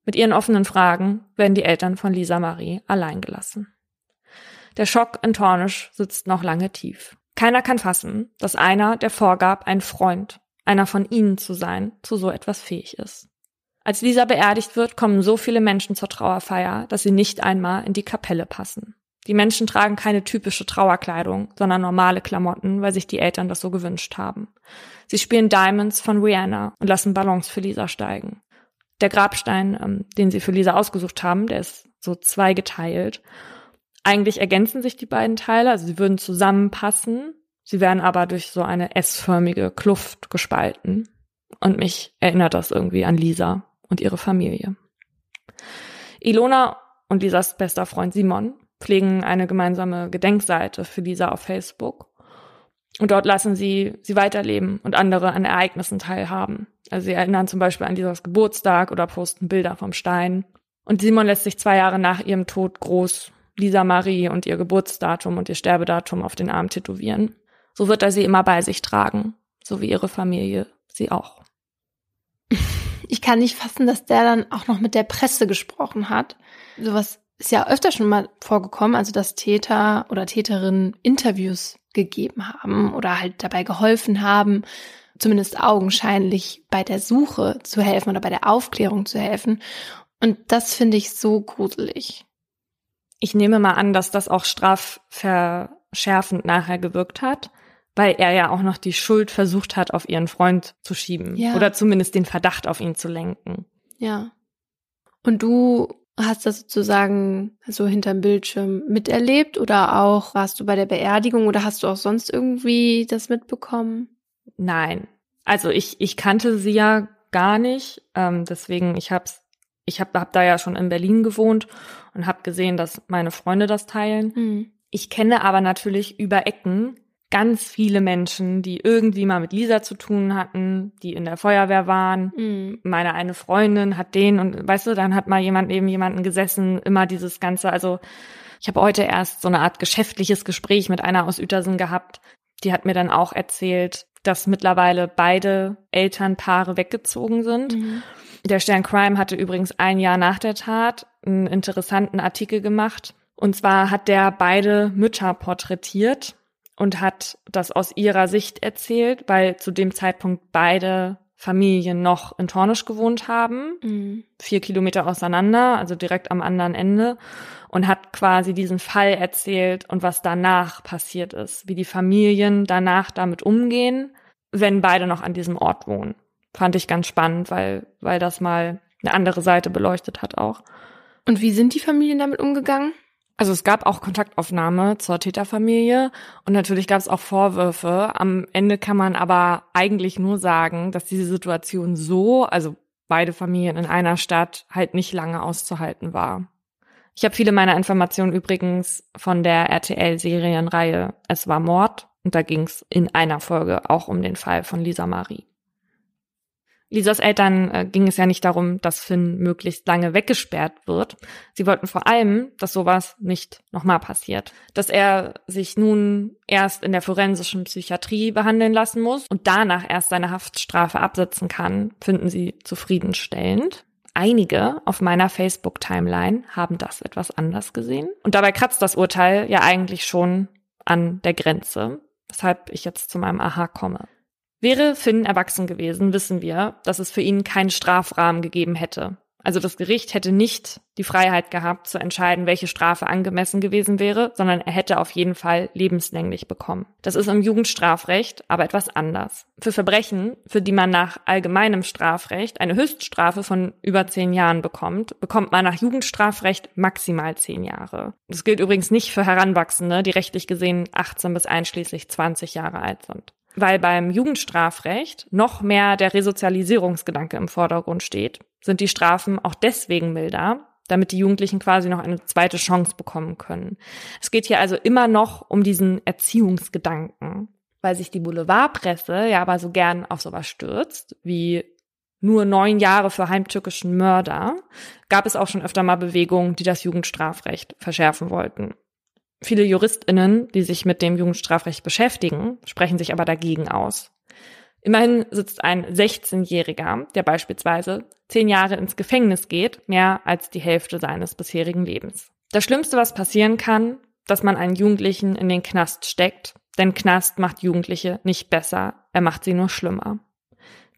Mit ihren offenen Fragen werden die Eltern von Lisa Marie allein gelassen. Der Schock in Tornesch sitzt noch lange tief. Keiner kann fassen, dass einer, der vorgab, ein Freund, einer von ihnen zu sein, zu so etwas fähig ist. Als Lisa beerdigt wird, kommen so viele Menschen zur Trauerfeier, dass sie nicht einmal in die Kapelle passen. Die Menschen tragen keine typische Trauerkleidung, sondern normale Klamotten, weil sich die Eltern das so gewünscht haben. Sie spielen Diamonds von Rihanna und lassen Ballons für Lisa steigen. Der Grabstein, den sie für Lisa ausgesucht haben, der ist so zweigeteilt. Eigentlich ergänzen sich die beiden Teile, also sie würden zusammenpassen. Sie werden aber durch so eine S-förmige Kluft gespalten. Und mich erinnert das irgendwie an Lisa und ihre Familie. Ilona und Lisas bester Freund Simon pflegen eine gemeinsame Gedenkseite für Lisa auf Facebook. Und dort lassen sie weiterleben und andere an Ereignissen teilhaben. Also sie erinnern zum Beispiel an Lisas Geburtstag oder posten Bilder vom Stein. Und Simon lässt sich 2 Jahre nach ihrem Tod groß Lisa Marie und ihr Geburtsdatum und ihr Sterbedatum auf den Arm tätowieren. So wird er sie immer bei sich tragen, so wie ihre Familie sie auch. Ich kann nicht fassen, dass der dann auch noch mit der Presse gesprochen hat. Sowas ist ja öfter schon mal vorgekommen, also dass Täter oder Täterinnen Interviews gegeben haben oder halt dabei geholfen haben, zumindest augenscheinlich bei der Suche zu helfen oder bei der Aufklärung zu helfen. Und das finde ich so gruselig. Ich nehme mal an, dass das auch strafverschärfend nachher gewirkt hat, weil er ja auch noch die Schuld versucht hat, auf ihren Freund zu schieben. Ja. Oder zumindest den Verdacht auf ihn zu lenken. Ja. Und du hast das sozusagen so hinterm Bildschirm miterlebt oder auch warst du bei der Beerdigung oder hast du auch sonst irgendwie das mitbekommen? Nein, also ich kannte sie ja gar nicht, deswegen ich habe da ja schon in Berlin gewohnt und habe gesehen, dass meine Freunde das teilen. Mhm. Ich kenne aber natürlich über Ecken ganz viele Menschen, die irgendwie mal mit Lisa zu tun hatten, die in der Feuerwehr waren. Mhm. Meine eine Freundin hat den und weißt du, dann hat mal jemand neben jemanden gesessen, immer dieses Ganze, also Ich habe heute erst so eine Art geschäftliches Gespräch mit einer aus Uetersen gehabt. Die hat mir dann auch erzählt, dass mittlerweile beide Elternpaare weggezogen sind. Mhm. Der Stern Crime hatte übrigens ein Jahr nach der Tat einen interessanten Artikel gemacht. Und zwar hat der beide Mütter porträtiert und hat das aus ihrer Sicht erzählt, weil zu dem Zeitpunkt beide Familien noch in Tornesch gewohnt haben, 4 Kilometer auseinander, also direkt am anderen Ende, und hat quasi diesen Fall erzählt und was danach passiert ist, wie die Familien danach damit umgehen, wenn beide noch an diesem Ort wohnen. Fand ich ganz spannend, weil das mal eine andere Seite beleuchtet hat auch. Und wie sind die Familien damit umgegangen? Also es gab auch Kontaktaufnahme zur Täterfamilie und natürlich gab es auch Vorwürfe. Am Ende kann man aber eigentlich nur sagen, dass diese Situation so, also beide Familien in einer Stadt, halt nicht lange auszuhalten war. Ich habe viele meiner Informationen übrigens von der RTL-Serienreihe Es war Mord und da ging es in einer Folge auch um den Fall von Lisa Marie. Lisas Eltern ging es ja nicht darum, dass Finn möglichst lange weggesperrt wird. Sie wollten vor allem, dass sowas nicht nochmal passiert. Dass er sich nun erst in der forensischen Psychiatrie behandeln lassen muss und danach erst seine Haftstrafe absetzen kann, finden sie zufriedenstellend. Einige auf meiner Facebook-Timeline haben das etwas anders gesehen. Und dabei kratzt das Urteil ja eigentlich schon an der Grenze, weshalb ich jetzt zu meinem Aha komme. Wäre Finn erwachsen gewesen, wissen wir, dass es für ihn keinen Strafrahmen gegeben hätte. Also das Gericht hätte nicht die Freiheit gehabt, zu entscheiden, welche Strafe angemessen gewesen wäre, sondern er hätte auf jeden Fall lebenslänglich bekommen. Das ist im Jugendstrafrecht aber etwas anders. Für Verbrechen, für die man nach allgemeinem Strafrecht eine Höchststrafe von über 10 Jahren bekommt, man nach Jugendstrafrecht maximal 10 Jahre. Das gilt übrigens nicht für Heranwachsende, die rechtlich gesehen 18 bis einschließlich 20 Jahre alt sind. Weil beim Jugendstrafrecht noch mehr der Resozialisierungsgedanke im Vordergrund steht, sind die Strafen auch deswegen milder, damit die Jugendlichen quasi noch eine zweite Chance bekommen können. Es geht hier also immer noch um diesen Erziehungsgedanken, weil sich die Boulevardpresse ja aber so gern auf sowas stürzt, wie nur 9 Jahre für heimtückischen Mörder, gab es auch schon öfter mal Bewegungen, die das Jugendstrafrecht verschärfen wollten. Viele JuristInnen, die sich mit dem Jugendstrafrecht beschäftigen, sprechen sich aber dagegen aus. Immerhin sitzt ein 16-Jähriger, der beispielsweise 10 Jahre ins Gefängnis geht, mehr als die Hälfte seines bisherigen Lebens. Das Schlimmste, was passieren kann, dass man einen Jugendlichen in den Knast steckt, denn Knast macht Jugendliche nicht besser, er macht sie nur schlimmer.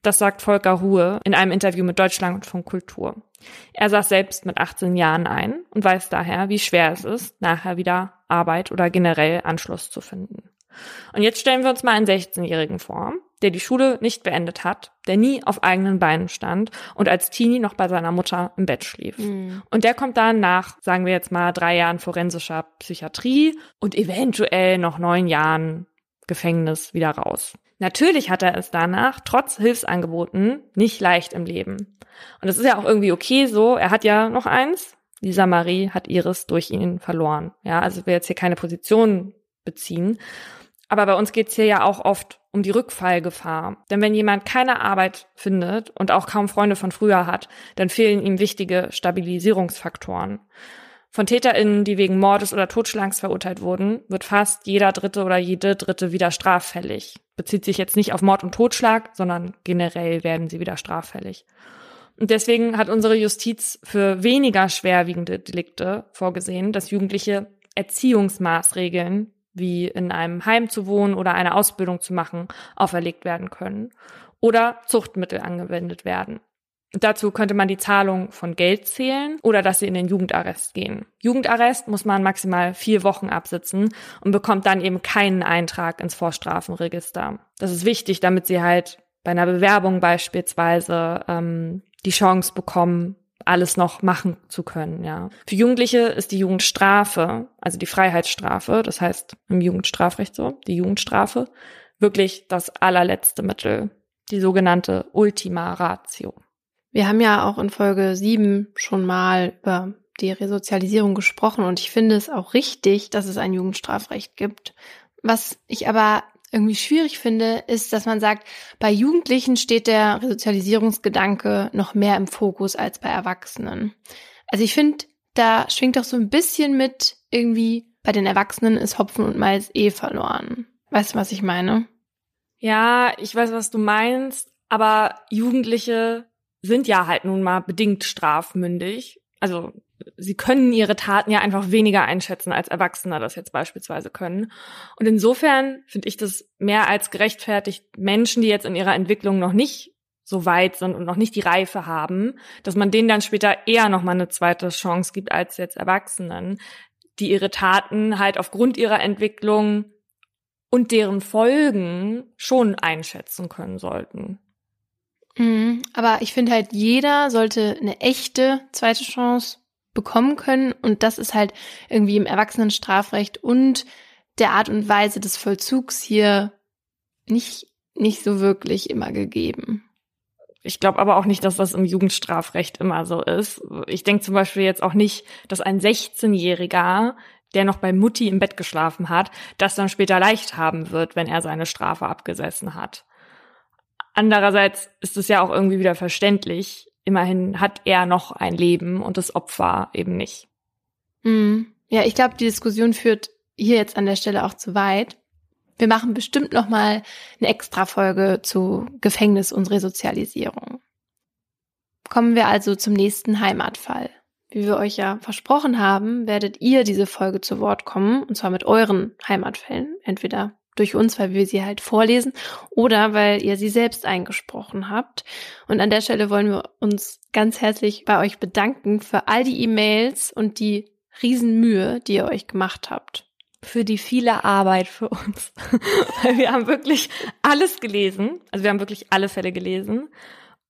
Das sagt Volker Ruhe in einem Interview mit Deutschlandfunk Kultur. Er saß selbst mit 18 Jahren ein und weiß daher, wie schwer es ist, nachher wieder Arbeit oder generell Anschluss zu finden. Und jetzt stellen wir uns mal einen 16-Jährigen vor, der die Schule nicht beendet hat, der nie auf eigenen Beinen stand und als Teenie noch bei seiner Mutter im Bett schlief. Mhm. Und der kommt dann nach, sagen wir jetzt mal, 3 Jahren forensischer Psychiatrie und eventuell noch 9 Jahren Gefängnis wieder raus. Natürlich hat er es danach, trotz Hilfsangeboten, nicht leicht im Leben. Und das ist ja auch irgendwie okay so, er hat ja noch eins. Lisa Marie hat ihres durch ihn verloren. Ja, also ich will jetzt hier keine Position beziehen. Aber bei uns geht's hier ja auch oft um die Rückfallgefahr. Denn wenn jemand keine Arbeit findet und auch kaum Freunde von früher hat, dann fehlen ihm wichtige Stabilisierungsfaktoren. Von TäterInnen, die wegen Mordes oder Totschlags verurteilt wurden, wird fast jeder Dritte oder jede Dritte wieder straffällig. Bezieht sich jetzt nicht auf Mord und Totschlag, sondern generell werden sie wieder straffällig. Und deswegen hat unsere Justiz für weniger schwerwiegende Delikte vorgesehen, dass Jugendliche Erziehungsmaßregeln, wie in einem Heim zu wohnen oder eine Ausbildung zu machen, auferlegt werden können oder Zuchtmittel angewendet werden. Dazu könnte man die Zahlung von Geld zählen oder dass sie in den Jugendarrest gehen. Jugendarrest muss man maximal 4 Wochen absitzen und bekommt dann eben keinen Eintrag ins Vorstrafenregister. Das ist wichtig, damit sie halt bei einer Bewerbung beispielsweise die Chance bekommen, alles noch machen zu können. Ja. Für Jugendliche ist die Jugendstrafe, also die Freiheitsstrafe, das heißt im Jugendstrafrecht so, die Jugendstrafe, wirklich das allerletzte Mittel, die sogenannte Ultima Ratio. Wir haben ja auch in Folge 7 schon mal über die Resozialisierung gesprochen und ich finde es auch richtig, dass es ein Jugendstrafrecht gibt. Was ich aber irgendwie schwierig finde, ist, dass man sagt, bei Jugendlichen steht der Resozialisierungsgedanke noch mehr im Fokus als bei Erwachsenen. Also ich finde, da schwingt doch so ein bisschen mit irgendwie, bei den Erwachsenen ist Hopfen und Malz eh verloren. Weißt du, was ich meine? Ja, ich weiß, was du meinst, aber Jugendliche sind ja halt nun mal bedingt strafmündig. Also sie können ihre Taten ja einfach weniger einschätzen, als Erwachsene das jetzt beispielsweise können. Und insofern finde ich das mehr als gerechtfertigt, Menschen, die jetzt in ihrer Entwicklung noch nicht so weit sind und noch nicht die Reife haben, dass man denen dann später eher nochmal eine zweite Chance gibt als jetzt Erwachsenen, die ihre Taten halt aufgrund ihrer Entwicklung und deren Folgen schon einschätzen können sollten. Aber ich finde halt, jeder sollte eine echte zweite Chance bekommen können. Und das ist halt irgendwie im Erwachsenenstrafrecht und der Art und Weise des Vollzugs hier nicht so wirklich immer gegeben. Ich glaube aber auch nicht, dass das im Jugendstrafrecht immer so ist. Ich denke zum Beispiel jetzt auch nicht, dass ein 16-Jähriger, der noch bei Mutti im Bett geschlafen hat, das dann später leicht haben wird, wenn er seine Strafe abgesessen hat. Andererseits ist es ja auch irgendwie wieder verständlich. Immerhin hat er noch ein Leben und das Opfer eben nicht. Ja, ich glaube, die Diskussion führt hier jetzt an der Stelle auch zu weit. Wir machen bestimmt nochmal eine Extra-Folge zu Gefängnis und Resozialisierung. Kommen wir also zum nächsten Heimatfall. Wie wir euch ja versprochen haben, werdet ihr diese Folge zu Wort kommen, und zwar mit euren Heimatfällen. Entweder durch uns, weil wir sie halt vorlesen, oder weil ihr sie selbst eingesprochen habt. Und an der Stelle wollen wir uns ganz herzlich bei euch bedanken für all die E-Mails und die Riesenmühe, die ihr euch gemacht habt. Für die viele Arbeit für uns. Weil wir haben wirklich alles gelesen. Also wir haben wirklich alle Fälle gelesen.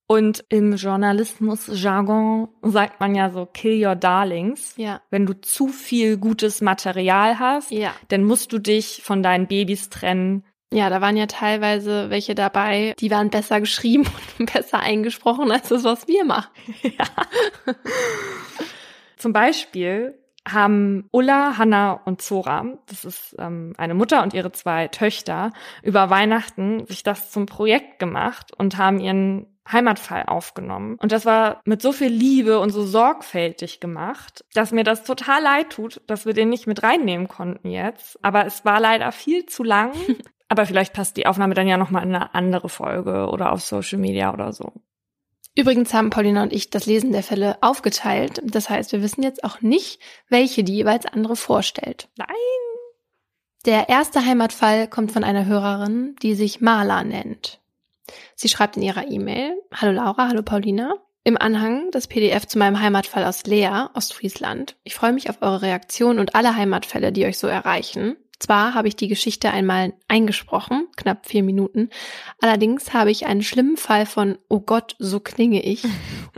Und im Journalismus-Jargon sagt man ja so, kill your darlings. Ja. Wenn du zu viel gutes Material hast, ja, dann musst du dich von deinen Babys trennen. Ja, da waren ja teilweise welche dabei, die waren besser geschrieben und besser eingesprochen als das, was wir machen. Ja. Zum Beispiel haben Ulla, Hanna und Zora, das ist eine Mutter und ihre zwei Töchter, über Weihnachten sich das zum Projekt gemacht und haben ihren Heimatfall aufgenommen. Und das war mit so viel Liebe und so sorgfältig gemacht, dass mir das total leid tut, dass wir den nicht mit reinnehmen konnten jetzt. Aber es war leider viel zu lang. Aber vielleicht passt die Aufnahme dann ja nochmal in eine andere Folge oder auf Social Media oder so. Übrigens haben Paulina und ich das Lesen der Fälle aufgeteilt. Das heißt, wir wissen jetzt auch nicht, welche die jeweils andere vorstellt. Nein! Der erste Heimatfall kommt von einer Hörerin, die sich Marla nennt. Sie schreibt in ihrer E-Mail: Hallo Laura, hallo Paulina. Im Anhang das PDF zu meinem Heimatfall aus Lea, Ostfriesland. Ich freue mich auf eure Reaktion und alle Heimatfälle, die euch so erreichen. Zwar habe ich die Geschichte einmal eingesprochen, knapp 4 Minuten. Allerdings habe ich einen schlimmen Fall von Oh Gott, so klinge ich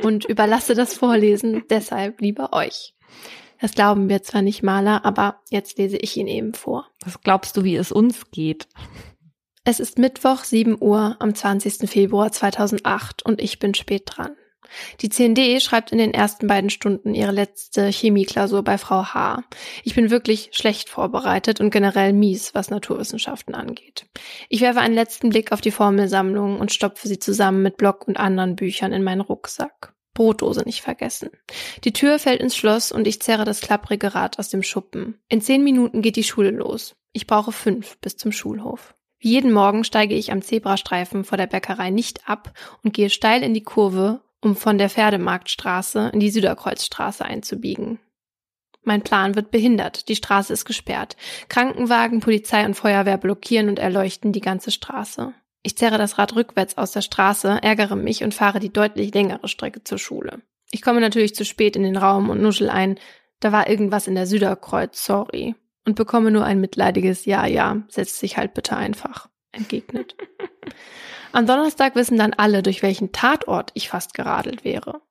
und überlasse das Vorlesen deshalb lieber euch. Das glauben wir zwar nicht, Maler, aber jetzt lese ich ihn eben vor. Was glaubst du, wie es uns geht? Es ist Mittwoch, 7 Uhr am 20. Februar 2008 und ich bin spät dran. Die CND schreibt in den ersten 2 Stunden ihre letzte Chemieklausur bei Frau H. Ich bin wirklich schlecht vorbereitet und generell mies, was Naturwissenschaften angeht. Ich werfe einen letzten Blick auf die Formelsammlung und stopfe sie zusammen mit Block und anderen Büchern in meinen Rucksack. Brotdose nicht vergessen. Die Tür fällt ins Schloss und ich zerre das klapprige Rad aus dem Schuppen. In 10 Minuten geht die Schule los. Ich brauche 5 bis zum Schulhof. Wie jeden Morgen steige ich am Zebrastreifen vor der Bäckerei nicht ab und gehe steil in die Kurve, um von der Pferdemarktstraße in die Süderkreuzstraße einzubiegen. Mein Plan wird behindert, die Straße ist gesperrt. Krankenwagen, Polizei und Feuerwehr blockieren und erleuchten die ganze Straße. Ich zerre das Rad rückwärts aus der Straße, ärgere mich und fahre die deutlich längere Strecke zur Schule. Ich komme natürlich zu spät in den Raum und nuschel ein, da war irgendwas in der Süderkreuz, sorry. Und bekomme nur ein mitleidiges Ja, setz dich halt bitte einfach entgegnet. Am Donnerstag wissen dann alle, durch welchen Tatort ich fast geradelt wäre.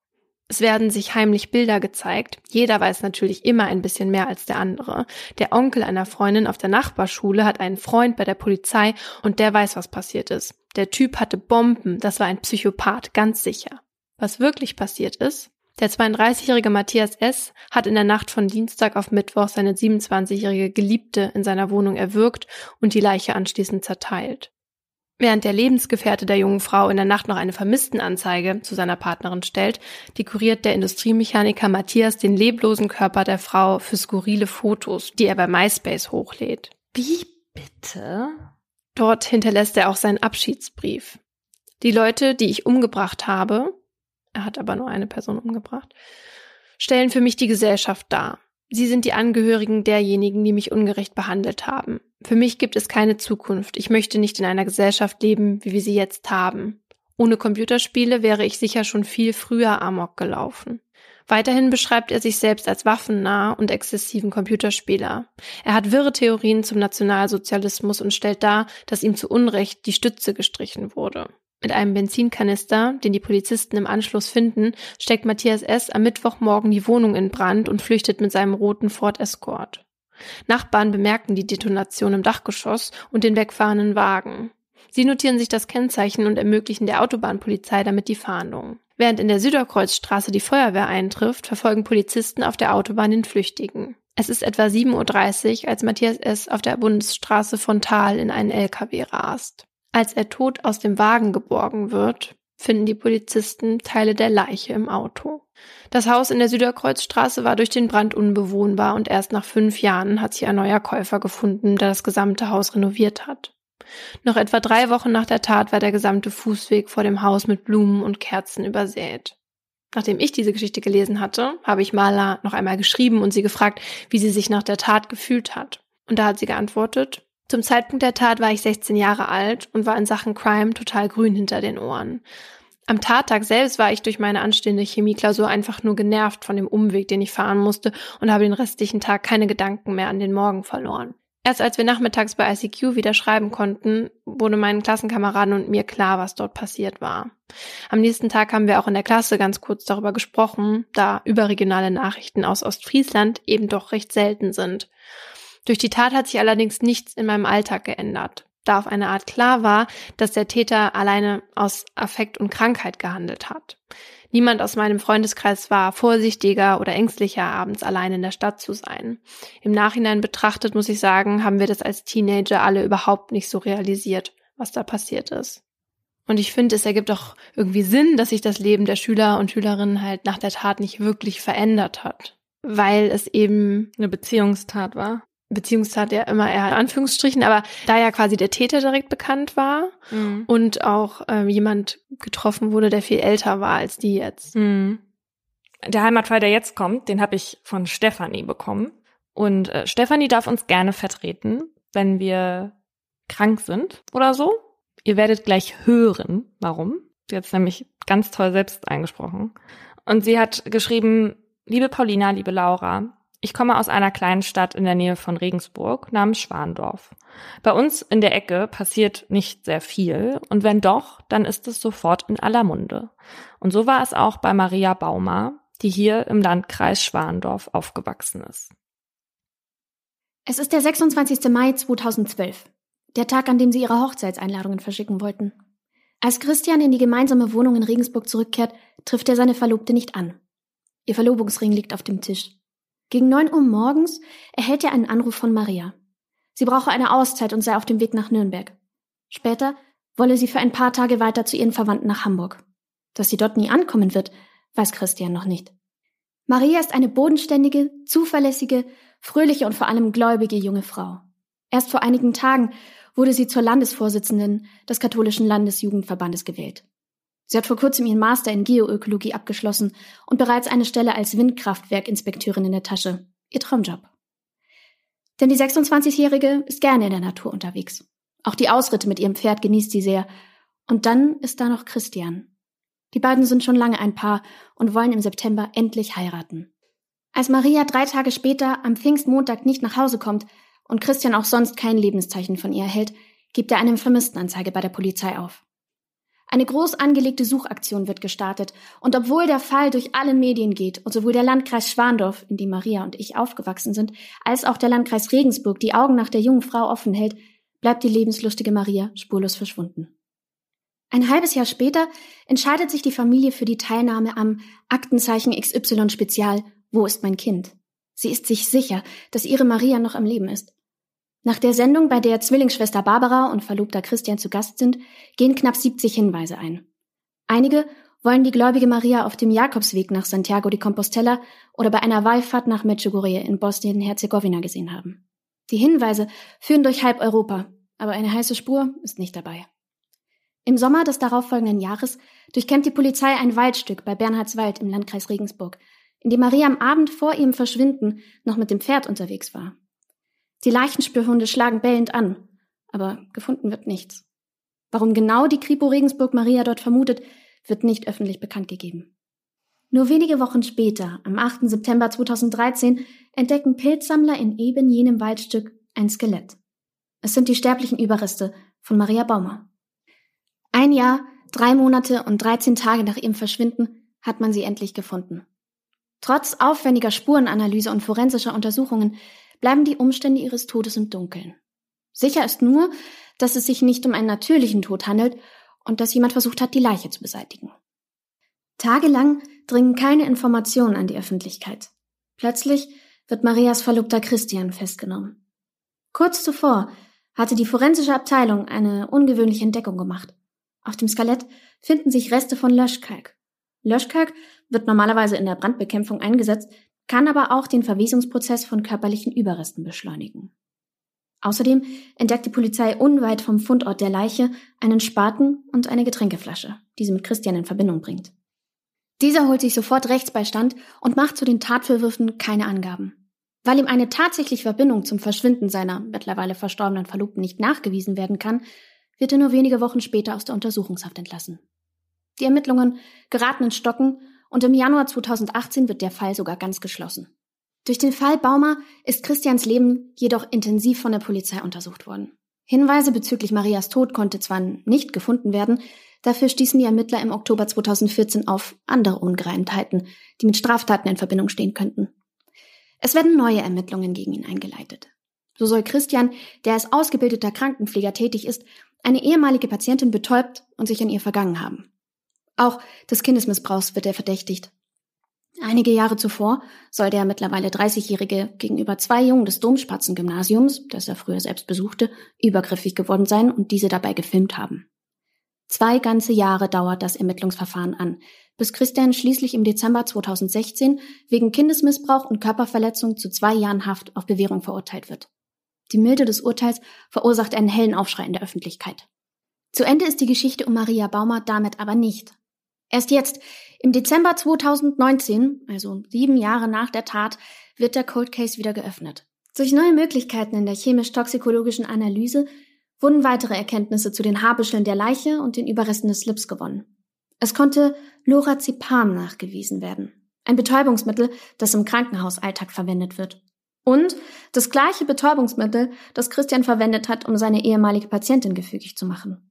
Es werden sich heimlich Bilder gezeigt. Jeder weiß natürlich immer ein bisschen mehr als der andere. Der Onkel einer Freundin auf der Nachbarschule hat einen Freund bei der Polizei und der weiß, was passiert ist. Der Typ hatte Bomben, das war ein Psychopath, ganz sicher. Was wirklich passiert ist? Der 32-jährige Matthias S. hat in der Nacht von Dienstag auf Mittwoch seine 27-jährige Geliebte in seiner Wohnung erwürgt und die Leiche anschließend zerteilt. Während der Lebensgefährte der jungen Frau in der Nacht noch eine Vermisstenanzeige zu seiner Partnerin stellt, dekoriert der Industriemechaniker Matthias den leblosen Körper der Frau für skurrile Fotos, die er bei MySpace hochlädt. Wie bitte? Dort hinterlässt er auch seinen Abschiedsbrief. Die Leute, die ich umgebracht habe, er hat aber nur eine Person umgebracht, stellen für mich die Gesellschaft dar. Sie sind die Angehörigen derjenigen, die mich ungerecht behandelt haben. Für mich gibt es keine Zukunft. Ich möchte nicht in einer Gesellschaft leben, wie wir sie jetzt haben. Ohne Computerspiele wäre ich sicher schon viel früher amok gelaufen. Weiterhin beschreibt er sich selbst als waffennah und exzessiven Computerspieler. Er hat wirre Theorien zum Nationalsozialismus und stellt dar, dass ihm zu Unrecht die Stütze gestrichen wurde. Mit einem Benzinkanister, den die Polizisten im Anschluss finden, steckt Matthias S. am Mittwochmorgen die Wohnung in Brand und flüchtet mit seinem roten Ford Escort. Nachbarn bemerken die Detonation im Dachgeschoss und den wegfahrenden Wagen. Sie notieren sich das Kennzeichen und ermöglichen der Autobahnpolizei damit die Fahndung. Während in der Süderkreuzstraße die Feuerwehr eintrifft, verfolgen Polizisten auf der Autobahn den Flüchtigen. Es ist etwa 7:30 Uhr, als Matthias S. auf der Bundesstraße frontal in einen LKW rast. Als er tot aus dem Wagen geborgen wird, finden die Polizisten Teile der Leiche im Auto. Das Haus in der Süderkreuzstraße war durch den Brand unbewohnbar und erst nach 5 Jahren hat sich ein neuer Käufer gefunden, der das gesamte Haus renoviert hat. Noch etwa 3 Wochen nach der Tat war der gesamte Fußweg vor dem Haus mit Blumen und Kerzen übersät. Nachdem ich diese Geschichte gelesen hatte, habe ich Maler noch einmal geschrieben und sie gefragt, wie sie sich nach der Tat gefühlt hat. Und da hat sie geantwortet: Zum Zeitpunkt der Tat war ich 16 Jahre alt und war in Sachen Crime total grün hinter den Ohren. Am Tattag selbst war ich durch meine anstehende Chemieklausur einfach nur genervt von dem Umweg, den ich fahren musste, und habe den restlichen Tag keine Gedanken mehr an den Morgen verloren. Erst als wir nachmittags bei ICQ wieder schreiben konnten, wurde meinen Klassenkameraden und mir klar, was dort passiert war. Am nächsten Tag haben wir auch in der Klasse ganz kurz darüber gesprochen, da überregionale Nachrichten aus Ostfriesland eben doch recht selten sind. Durch die Tat hat sich allerdings nichts in meinem Alltag geändert, da auf eine Art klar war, dass der Täter alleine aus Affekt und Krankheit gehandelt hat. Niemand aus meinem Freundeskreis war vorsichtiger oder ängstlicher, abends allein in der Stadt zu sein. Im Nachhinein betrachtet, muss ich sagen, haben wir das als Teenager alle überhaupt nicht so realisiert, was da passiert ist. Und ich finde, es ergibt auch irgendwie Sinn, dass sich das Leben der Schüler und Schülerinnen halt nach der Tat nicht wirklich verändert hat, weil es eben eine Beziehungstat war. Beziehungstat ja immer eher in Anführungsstrichen, aber da ja quasi der Täter direkt bekannt war und auch jemand getroffen wurde, der viel älter war als die jetzt. Mhm. Der Heimatfall, der jetzt kommt, den habe ich von Stefanie bekommen. Und Stefanie darf uns gerne vertreten, wenn wir krank sind oder so. Ihr werdet gleich hören, warum. Sie hat es nämlich ganz toll selbst eingesprochen. Und sie hat geschrieben: Liebe Paulina, liebe Laura, ich komme aus einer kleinen Stadt in der Nähe von Regensburg namens Schwandorf. Bei uns in der Ecke passiert nicht sehr viel und wenn doch, dann ist es sofort in aller Munde. Und so war es auch bei Maria Baumer, die hier im Landkreis Schwandorf aufgewachsen ist. Es ist der 26. Mai 2012, der Tag, an dem sie ihre Hochzeitseinladungen verschicken wollten. Als Christian in die gemeinsame Wohnung in Regensburg zurückkehrt, trifft er seine Verlobte nicht an. Ihr Verlobungsring liegt auf dem Tisch. Gegen 9 Uhr morgens erhält er einen Anruf von Maria. Sie brauche eine Auszeit und sei auf dem Weg nach Nürnberg. Später wolle sie für ein paar Tage weiter zu ihren Verwandten nach Hamburg. Dass sie dort nie ankommen wird, weiß Christian noch nicht. Maria ist eine bodenständige, zuverlässige, fröhliche und vor allem gläubige junge Frau. Erst vor einigen Tagen wurde sie zur Landesvorsitzenden des katholischen Landesjugendverbandes gewählt. Sie hat vor kurzem ihren Master in Geoökologie abgeschlossen und bereits eine Stelle als Windkraftwerkinspekteurin in der Tasche. Ihr Traumjob. Denn die 26-Jährige ist gerne in der Natur unterwegs. Auch die Ausritte mit ihrem Pferd genießt sie sehr. Und dann ist da noch Christian. Die beiden sind schon lange ein Paar und wollen im September endlich heiraten. Als Maria 3 Tage später am Pfingstmontag nicht nach Hause kommt und Christian auch sonst kein Lebenszeichen von ihr erhält, gibt er eine Vermisstenanzeige bei der Polizei auf. Eine groß angelegte Suchaktion wird gestartet und obwohl der Fall durch alle Medien geht und sowohl der Landkreis Schwandorf, in dem Maria und ich aufgewachsen sind, als auch der Landkreis Regensburg die Augen nach der jungen Frau offen hält, bleibt die lebenslustige Maria spurlos verschwunden. Ein halbes Jahr später entscheidet sich die Familie für die Teilnahme am Aktenzeichen XY Spezial Wo ist mein Kind? Sie ist sich sicher, dass ihre Maria noch am Leben ist. Nach der Sendung, bei der Zwillingsschwester Barbara und Verlobter Christian zu Gast sind, gehen knapp 70 Hinweise ein. Einige wollen die gläubige Maria auf dem Jakobsweg nach Santiago de Compostela oder bei einer Wallfahrt nach Medjugorje in Bosnien-Herzegowina gesehen haben. Die Hinweise führen durch halb Europa, aber eine heiße Spur ist nicht dabei. Im Sommer des darauffolgenden Jahres durchkämmt die Polizei ein Waldstück bei Bernhardswald im Landkreis Regensburg, in dem Maria am Abend vor ihrem Verschwinden noch mit dem Pferd unterwegs war. Die Leichenspürhunde schlagen bellend an, aber gefunden wird nichts. Warum genau die Kripo Regensburg Maria dort vermutet, wird nicht öffentlich bekannt gegeben. Nur wenige Wochen später, am 8. September 2013, entdecken Pilzsammler in eben jenem Waldstück ein Skelett. Es sind die sterblichen Überreste von Maria Baumer. 1 Jahr, 3 Monate und 13 Tage nach ihrem Verschwinden hat man sie endlich gefunden. Trotz aufwendiger Spurenanalyse und forensischer Untersuchungen bleiben die Umstände ihres Todes im Dunkeln. Sicher ist nur, dass es sich nicht um einen natürlichen Tod handelt und dass jemand versucht hat, die Leiche zu beseitigen. Tagelang dringen keine Informationen an die Öffentlichkeit. Plötzlich wird Marias Verlobter Christian festgenommen. Kurz zuvor hatte die forensische Abteilung eine ungewöhnliche Entdeckung gemacht. Auf dem Skelett finden sich Reste von Löschkalk. Löschkalk wird normalerweise in der Brandbekämpfung eingesetzt, kann aber auch den Verwesungsprozess von körperlichen Überresten beschleunigen. Außerdem entdeckt die Polizei unweit vom Fundort der Leiche einen Spaten und eine Getränkeflasche, die sie mit Christian in Verbindung bringt. Dieser holt sich sofort Rechtsbeistand und macht zu den Tatvorwürfen keine Angaben. Weil ihm eine tatsächliche Verbindung zum Verschwinden seiner mittlerweile verstorbenen Verlobten nicht nachgewiesen werden kann, wird er nur wenige Wochen später aus der Untersuchungshaft entlassen. Die Ermittlungen geraten ins Stocken und im Januar 2018 wird der Fall sogar ganz geschlossen. Durch den Fall Baumer ist Christians Leben jedoch intensiv von der Polizei untersucht worden. Hinweise bezüglich Marias Tod konnte zwar nicht gefunden werden, dafür stießen die Ermittler im Oktober 2014 auf andere Ungereimtheiten, die mit Straftaten in Verbindung stehen könnten. Es werden neue Ermittlungen gegen ihn eingeleitet. So soll Christian, der als ausgebildeter Krankenpfleger tätig ist, eine ehemalige Patientin betäubt und sich an ihr vergangen haben. Auch des Kindesmissbrauchs wird er verdächtigt. Einige Jahre zuvor soll der mittlerweile 30-Jährige gegenüber 2 Jungen des Domspatzen-Gymnasiums, das er früher selbst besuchte, übergriffig geworden sein und diese dabei gefilmt haben. 2 ganze Jahre dauert das Ermittlungsverfahren an, bis Christian schließlich im Dezember 2016 wegen Kindesmissbrauch und Körperverletzung zu 2 Jahren Haft auf Bewährung verurteilt wird. Die Milde des Urteils verursacht einen hellen Aufschrei in der Öffentlichkeit. Zu Ende ist die Geschichte um Maria Baumer damit aber nicht. Erst jetzt, im Dezember 2019, also 7 Jahre nach der Tat, wird der Cold Case wieder geöffnet. Durch neue Möglichkeiten in der chemisch-toxikologischen Analyse wurden weitere Erkenntnisse zu den Haarbüscheln der Leiche und den Überresten des Slips gewonnen. Es konnte Lorazepam nachgewiesen werden, ein Betäubungsmittel, das im Krankenhausalltag verwendet wird. Und das gleiche Betäubungsmittel, das Christian verwendet hat, um seine ehemalige Patientin gefügig zu machen.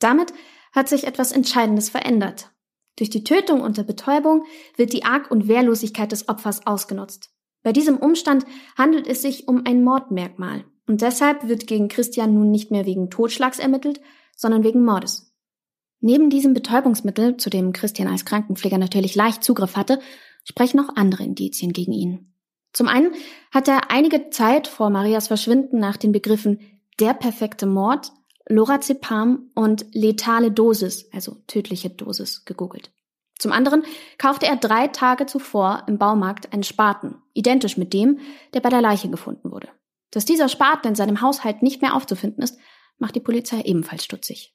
Damit hat sich etwas Entscheidendes verändert. Durch die Tötung unter Betäubung wird die Arg- und Wehrlosigkeit des Opfers ausgenutzt. Bei diesem Umstand handelt es sich um ein Mordmerkmal und deshalb wird gegen Christian nun nicht mehr wegen Totschlags ermittelt, sondern wegen Mordes. Neben diesem Betäubungsmittel, zu dem Christian als Krankenpfleger natürlich leicht Zugriff hatte, sprechen auch andere Indizien gegen ihn. Zum einen hat er einige Zeit vor Marias Verschwinden nach den Begriffen der perfekte Mord, Lorazepam und letale Dosis, also tödliche Dosis, gegoogelt. Zum anderen kaufte er 3 Tage zuvor im Baumarkt einen Spaten, identisch mit dem, der bei der Leiche gefunden wurde. Dass dieser Spaten in seinem Haushalt nicht mehr aufzufinden ist, macht die Polizei ebenfalls stutzig.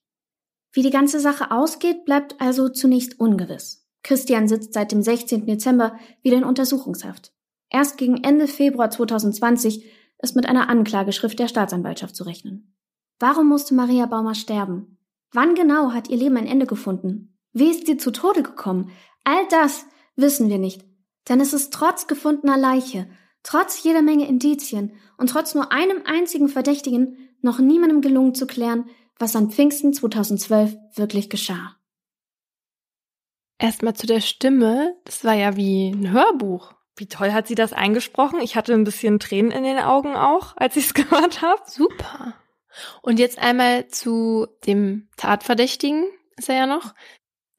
Wie die ganze Sache ausgeht, bleibt also zunächst ungewiss. Christian sitzt seit dem 16. Dezember wieder in Untersuchungshaft. Erst gegen Ende Februar 2020 ist mit einer Anklageschrift der Staatsanwaltschaft zu rechnen. Warum musste Maria Baumer sterben? Wann genau hat ihr Leben ein Ende gefunden? Wie ist sie zu Tode gekommen? All das wissen wir nicht. Denn es ist trotz gefundener Leiche, trotz jeder Menge Indizien und trotz nur einem einzigen Verdächtigen noch niemandem gelungen zu klären, was an Pfingsten 2012 wirklich geschah. Erstmal zu der Stimme. Das war ja wie ein Hörbuch. Wie toll hat sie das eingesprochen? Ich hatte ein bisschen Tränen in den Augen auch, als ich es gehört habe. Super. Und jetzt einmal zu dem Tatverdächtigen, ist er ja noch.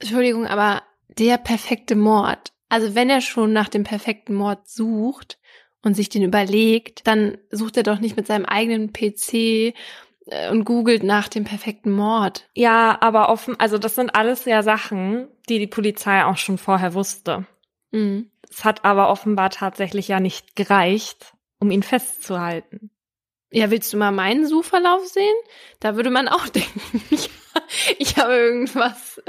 Entschuldigung, aber der perfekte Mord. Also wenn er schon nach dem perfekten Mord sucht und sich den überlegt, dann sucht er doch nicht mit seinem eigenen PC und googelt nach dem perfekten Mord. Ja, aber offen, also das sind alles ja Sachen, die die Polizei auch schon vorher wusste. Mhm. Es hat aber offenbar tatsächlich ja nicht gereicht, um ihn festzuhalten. Ja, willst du mal meinen Suchverlauf sehen? Da würde man auch denken, ich habe irgendwas,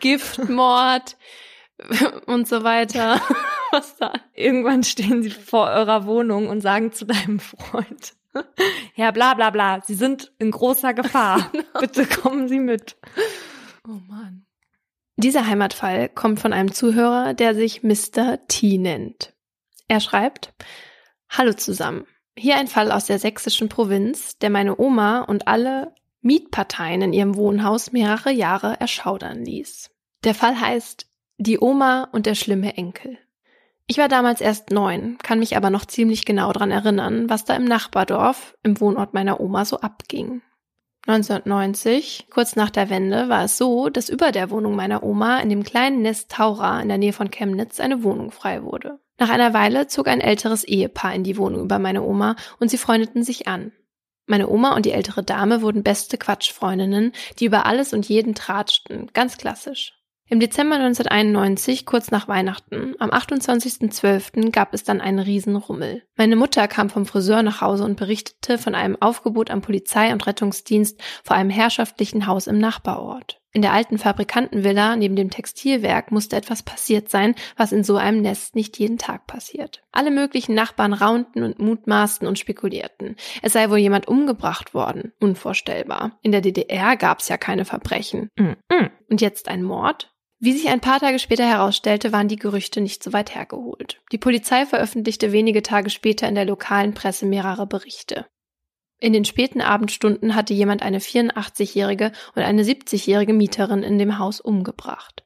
Giftmord und so weiter. Was da? Irgendwann stehen sie vor eurer Wohnung und sagen zu deinem Freund, ja, bla bla bla, sie sind in großer Gefahr. Genau. Bitte kommen Sie mit. Oh Mann. Dieser Heimatfall kommt von einem Zuhörer, der sich Mr. T nennt. Er schreibt: Hallo zusammen. Hier ein Fall aus der sächsischen Provinz, der meine Oma und alle Mietparteien in ihrem Wohnhaus mehrere Jahre erschaudern ließ. Der Fall heißt Die Oma und der schlimme Enkel. Ich war damals erst 9, kann mich aber noch ziemlich genau daran erinnern, was da im Nachbardorf, im Wohnort meiner Oma, so abging. 1990, kurz nach der Wende, war es so, dass über der Wohnung meiner Oma in dem kleinen Nest Taura in der Nähe von Chemnitz eine Wohnung frei wurde. Nach einer Weile zog ein älteres Ehepaar in die Wohnung über meine Oma und sie freundeten sich an. Meine Oma und die ältere Dame wurden beste Quatschfreundinnen, die über alles und jeden tratschten, ganz klassisch. Im Dezember 1991, kurz nach Weihnachten, am 28.12. gab es dann einen Riesenrummel. Meine Mutter kam vom Friseur nach Hause und berichtete von einem Aufgebot am Polizei- und Rettungsdienst vor einem herrschaftlichen Haus im Nachbarort. In der alten Fabrikantenvilla neben dem Textilwerk musste etwas passiert sein, was in so einem Nest nicht jeden Tag passiert. Alle möglichen Nachbarn raunten und mutmaßten und spekulierten. Es sei wohl jemand umgebracht worden. Unvorstellbar. In der DDR gab es ja keine Verbrechen. Und jetzt ein Mord? Wie sich ein paar Tage später herausstellte, waren die Gerüchte nicht so weit hergeholt. Die Polizei veröffentlichte wenige Tage später in der lokalen Presse mehrere Berichte. In den späten Abendstunden hatte jemand eine 84-jährige und eine 70-jährige Mieterin in dem Haus umgebracht.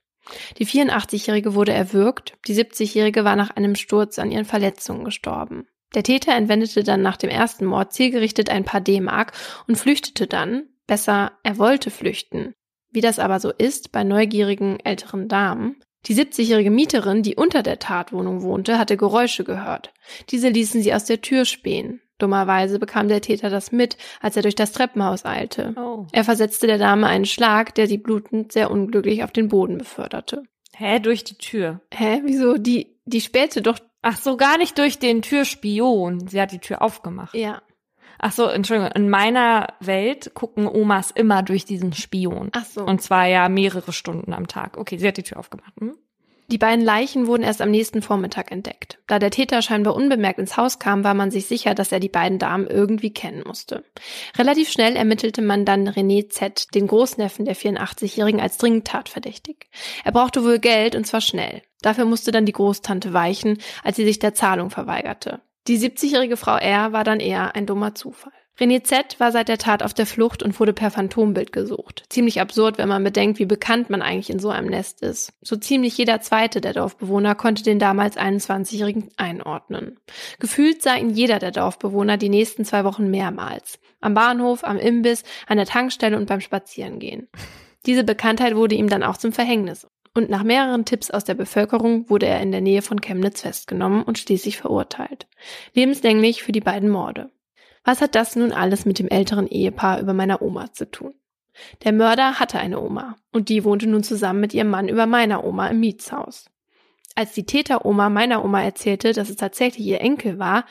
Die 84-jährige wurde erwürgt, die 70-jährige war nach einem Sturz an ihren Verletzungen gestorben. Der Täter entwendete dann nach dem ersten Mord zielgerichtet ein paar D-Mark und flüchtete dann, besser, er wollte flüchten. Wie das aber so ist bei neugierigen älteren Damen. Die 70-jährige Mieterin, die unter der Tatwohnung wohnte, hatte Geräusche gehört. Diese ließen sie aus der Tür spähen. Dummerweise bekam der Täter das mit, als er durch das Treppenhaus eilte. Oh. Er versetzte der Dame einen Schlag, der sie blutend sehr unglücklich auf den Boden beförderte. Durch die Tür? Wieso? Die spähte doch... Ach so, gar nicht durch den Türspion. Sie hat die Tür aufgemacht. Ja. Ach so, Entschuldigung, in meiner Welt gucken Omas immer durch diesen Spion. Ach so. Und zwar ja mehrere Stunden am Tag. Okay, sie hat die Tür aufgemacht. Hm? Die beiden Leichen wurden erst am nächsten Vormittag entdeckt. Da der Täter scheinbar unbemerkt ins Haus kam, war man sich sicher, dass er die beiden Damen irgendwie kennen musste. Relativ schnell ermittelte man dann René Z., den Großneffen der 84-Jährigen, als dringend tatverdächtig. Er brauchte wohl Geld, und zwar schnell. Dafür musste dann die Großtante weichen, als sie sich der Zahlung verweigerte. Die 70-jährige Frau R. war dann eher ein dummer Zufall. René Z. war seit der Tat auf der Flucht und wurde per Phantombild gesucht. Ziemlich absurd, wenn man bedenkt, wie bekannt man eigentlich in so einem Nest ist. So ziemlich jeder zweite der Dorfbewohner konnte den damals 21-Jährigen einordnen. Gefühlt sah ihn jeder der Dorfbewohner die nächsten 2 Wochen mehrmals. Am Bahnhof, am Imbiss, an der Tankstelle und beim Spazierengehen. Diese Bekanntheit wurde ihm dann auch zum Verhängnis. Und nach mehreren Tipps aus der Bevölkerung wurde er in der Nähe von Chemnitz festgenommen und schließlich verurteilt. Lebenslänglich für die beiden Morde. Was hat das nun alles mit dem älteren Ehepaar über meiner Oma zu tun? Der Mörder hatte eine Oma und die wohnte nun zusammen mit ihrem Mann über meiner Oma im Mietshaus. Als die Täteroma meiner Oma erzählte, dass es tatsächlich ihr Enkel war,